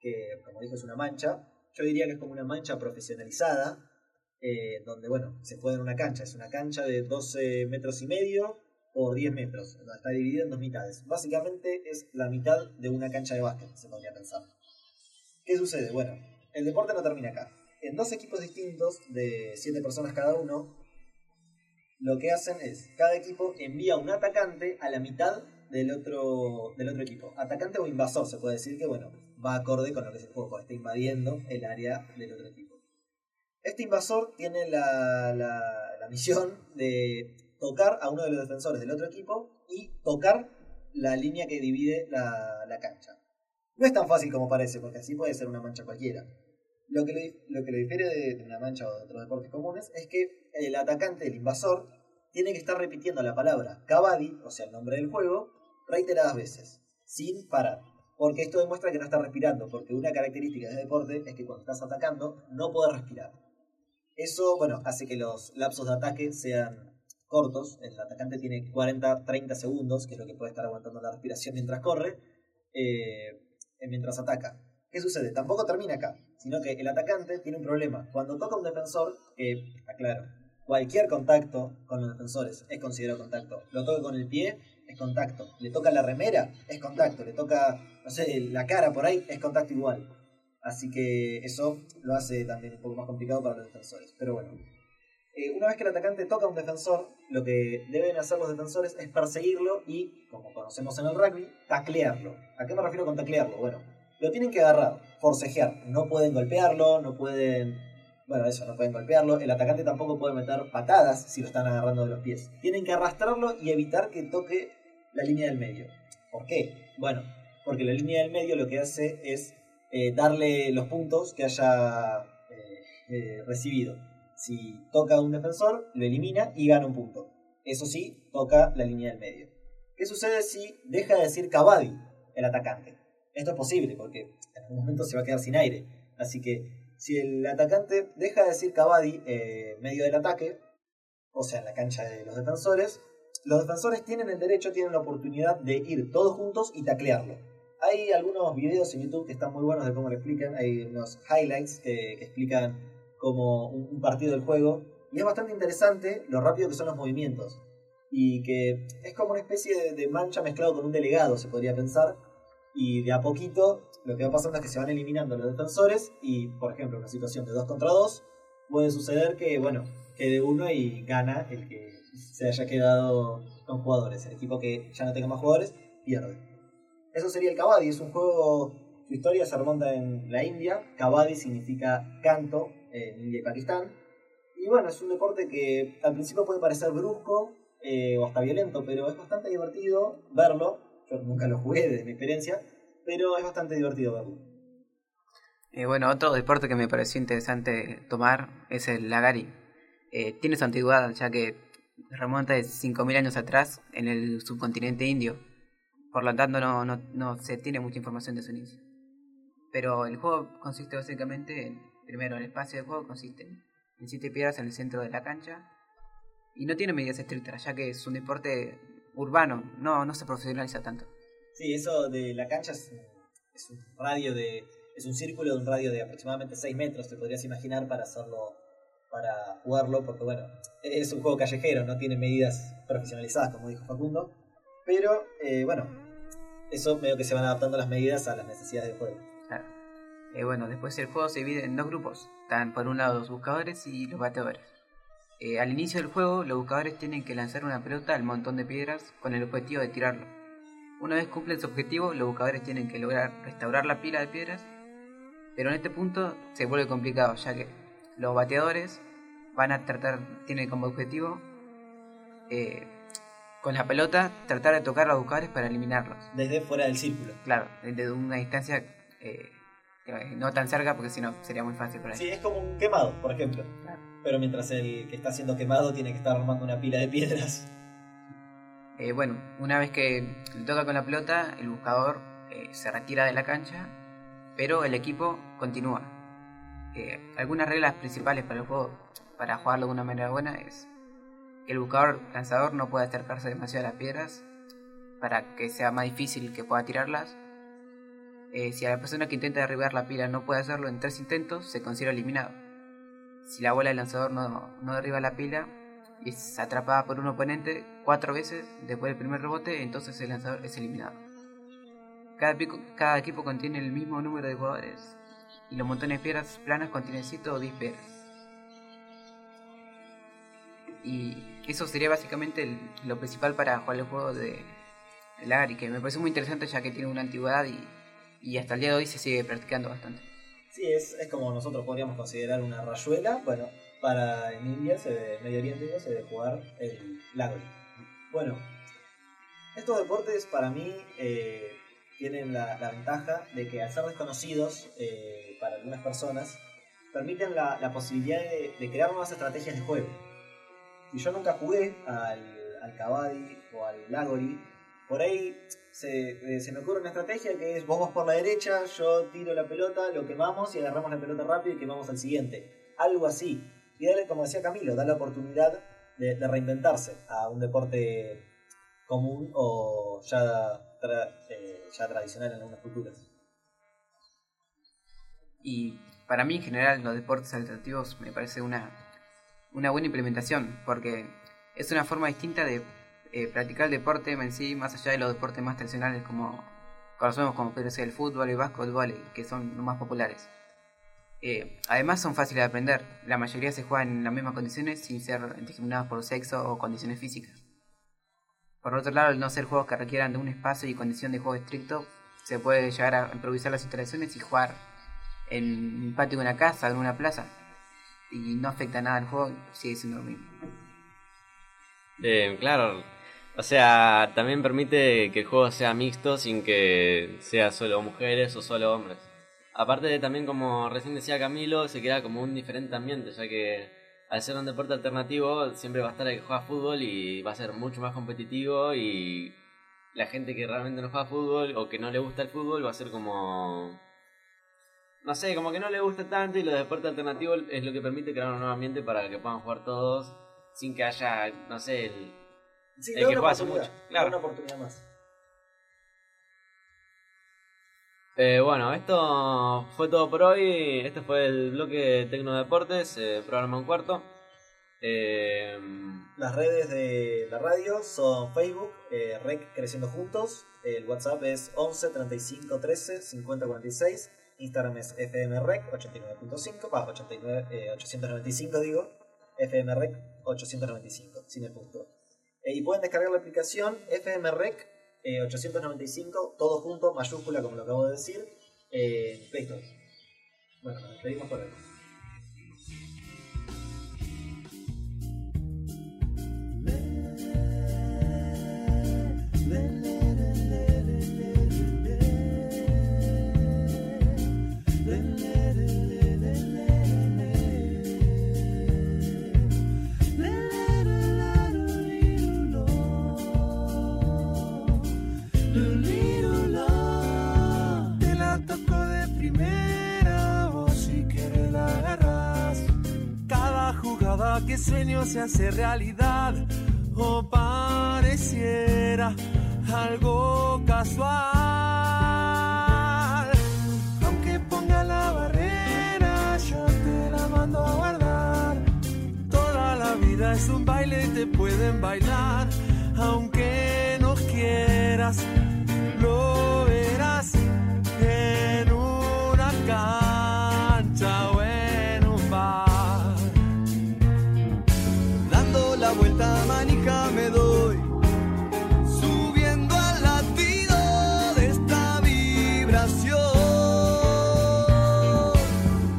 que como dijo es una mancha. Yo diría que es como una mancha profesionalizada, donde bueno, se juega en una cancha, es una cancha de 12 metros y medio por 10 metros, está dividida en dos mitades, básicamente es la mitad de una cancha de básquet, se podría pensar. ¿Qué sucede? Bueno, el deporte no termina acá. En dos equipos distintos de 7 personas cada uno, lo que hacen es, cada equipo envía un atacante a la mitad del otro equipo, atacante o invasor, se puede decir que bueno, va acorde con lo que es el juego, está invadiendo el área del otro equipo. Este invasor tiene la misión de tocar a uno de los defensores del otro equipo y tocar la línea que divide la cancha. No es tan fácil como parece, porque así puede ser una mancha cualquiera. Lo que lo difiere de una mancha o de otros deportes comunes es que el atacante, el invasor, tiene que estar repitiendo la palabra Kabaddi, o sea el nombre del juego, reiteradas veces, sin parar. Porque esto demuestra que no está respirando, porque una característica de deporte es que cuando estás atacando no podés respirar. Eso, bueno, hace que los lapsos de ataque sean cortos. El atacante tiene 40-30 segundos, que es lo que puede estar aguantando la respiración mientras corre, mientras ataca. ¿Qué sucede? Tampoco termina acá, sino que el atacante tiene un problema. Cuando toca a un defensor, aclaro, cualquier contacto con los defensores es considerado contacto. Lo toca con el pie, es contacto. Le toca la remera, es contacto. Le toca, no sé, la cara por ahí, es contacto igual. Así que eso lo hace también un poco más complicado para los defensores. Pero bueno, una vez que el atacante toca a un defensor, lo que deben hacer los defensores es perseguirlo y, como conocemos en el rugby, taclearlo. ¿A qué me refiero con taclearlo? Bueno, lo tienen que agarrar, forcejear. No pueden golpearlo, no pueden... Bueno, eso, no pueden golpearlo. El atacante tampoco puede meter patadas si lo están agarrando de los pies. Tienen que arrastrarlo y evitar que toque la línea del medio. ¿Por qué? Bueno, porque la línea del medio lo que hace es darle los puntos que haya recibido. Si toca a un defensor, lo elimina y gana un punto. Eso sí, toca la línea del medio. ¿Qué sucede si deja de decir Kabaddi el atacante? Esto es posible porque en algún momento se va a quedar sin aire. Así que si el atacante deja de decir Kabaddi en medio del ataque, o sea en la cancha de los defensores tienen el derecho, tienen la oportunidad de ir todos juntos y taclearlo. Hay algunos videos en YouTube que están muy buenos de cómo lo explican, hay unos highlights que explican como un partido del juego, y es bastante interesante lo rápido que son los movimientos, y que es como una especie de mancha mezclado con un delegado, se podría pensar, y de a poquito lo que va pasando es que se van eliminando los defensores y, por ejemplo, en una situación de 2 contra 2 puede suceder que, bueno, quede uno y gana el que se haya quedado con jugadores. El equipo que ya no tenga más jugadores pierde. Eso sería el Kabaddi. Es un juego, su historia se remonta en la India. Kabaddi significa canto en India y Pakistán. Y bueno, es un deporte que al principio puede parecer brusco o hasta violento, pero es bastante divertido verlo. Yo nunca lo jugué desde mi experiencia, pero es bastante divertido verlo. Bueno, otro deporte que me pareció interesante tomar es el Lagari. Tiene su antigüedad, ya que remonta de 5.000 años atrás en el subcontinente indio. Por lo tanto, no se tiene mucha información de su inicio. Pero el juego consiste básicamente en... Primero, el espacio de juego consiste en 7 piedras en el centro de la cancha. Y no tiene medidas estrictas, ya que es un deporte urbano. No se profesionaliza tanto. Sí, eso de la cancha es un radio es un círculo de un radio de aproximadamente 6 metros, te podrías imaginar, para hacerlo para jugarlo, porque bueno, es un juego callejero, no tiene medidas profesionalizadas, como dijo Facundo, pero bueno, eso medio que se van adaptando las medidas a las necesidades del juego. Claro. Bueno, después el juego se divide en dos grupos, están por un lado los buscadores y los bateadores. Al inicio del juego, los buscadores tienen que lanzar una pelota al montón de piedras con el objetivo de tirarlo. Una vez cumplen su objetivo, los buscadores tienen que lograr restaurar la pila de piedras, pero en este punto se vuelve complicado, ya que los bateadores van a tratar, tienen como objetivo con la pelota tratar de tocar a los buscadores para eliminarlos. Desde fuera del círculo. Claro, desde una distancia no tan cerca, porque si no sería muy fácil para ellos. Sí, es como un quemado, por ejemplo. Claro. Pero mientras el que está siendo quemado tiene que estar armando una pila de piedras. Bueno, una vez que le toca con la pelota, el buscador se retira de la cancha, pero el equipo continúa. Algunas reglas principales para el juego, para jugarlo de una manera buena, es que el buscador lanzador no puede acercarse demasiado a las piedras para que sea más difícil que pueda tirarlas. Si a la persona que intenta derribar la pila no puede hacerlo en 3 intentos, se considera eliminado. Si la bola del lanzador no derriba la pila y es atrapada por un oponente 4 veces después del primer rebote, entonces el lanzador es eliminado. Cada equipo contiene el mismo número de jugadores, y los montones de piedras planas contienen 7 o 10 piedras. Y eso sería básicamente lo principal para jugar el juego de Lagari, que me parece muy interesante ya que tiene una antigüedad y hasta el día de hoy se sigue practicando bastante. Sí, es como nosotros podríamos considerar una rayuela. Bueno, para en India, en Medio Oriente, se debe jugar el Lagari. Bueno, estos deportes para mí tienen la ventaja de que al ser desconocidos para algunas personas, permiten la posibilidad de crear nuevas estrategias de juego. Si yo nunca jugué al Kabaddi o al Lagari, por ahí se me ocurre una estrategia que es: vos vas por la derecha, yo tiro la pelota, lo quemamos y agarramos la pelota rápido y quemamos al siguiente. Algo así. Y dale, como decía Camilo, da la oportunidad de reinventarse a un deporte común o ya tradicional en algunas culturas. Y para mí en general los deportes alternativos me parece una buena implementación, porque es una forma distinta de practicar el deporte en sí, más allá de los deportes más tradicionales como conocemos, como puede ser el fútbol, el básquetbol, que son los más populares. Además son fáciles de aprender, la mayoría se juegan en las mismas condiciones sin ser discriminados por sexo o condiciones físicas. Por otro lado, al no ser juegos que requieran de un espacio y condición de juego estricto, se puede llegar a improvisar las instalaciones y jugar en un patio de una casa o en una plaza, y no afecta nada al juego, sigue siendo lo mismo. Claro, o sea, también permite que el juego sea mixto sin que sea solo mujeres o solo hombres. Aparte de también, como recién decía Camilo, se crea como un diferente ambiente, ya que al ser un deporte alternativo siempre va a estar el que juega fútbol y va a ser mucho más competitivo, y la gente que realmente no juega fútbol o que no le gusta el fútbol va a ser como, no sé, como que no le gusta tanto, y los deportes alternativos es lo que permite crear un nuevo ambiente para que puedan jugar todos sin que haya, no sé, el que juega hace mucho. Claro, una oportunidad más. Bueno, esto fue todo por hoy. Este fue el bloque Tecno Deportes, programa Un Cuarto. Las redes de la radio son Facebook, Rec Creciendo Juntos. El WhatsApp es 11 35 13 50 46. Instagram es FMRec 89.5 895 FMRec 895 sin el punto. Y pueden descargar la aplicación FMRec 895, todo junto, mayúscula, como lo acabo de decir, Play Store. Bueno, nos despedimos por hoy. Que sueño se hace realidad, o pareciera algo casual. Aunque ponga la barrera, yo te la mando a guardar. es un baile y te pueden bailar, aunque no quieras, lo verás en una cancha o en un bar. Dando la vuelta a manija me doy, subiendo al latido de esta vibración.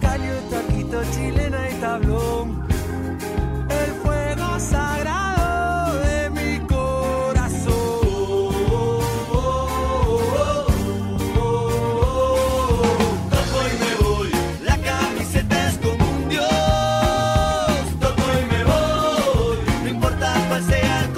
Calio, taquito, chilena y tablón, el fuego sagrado. Sea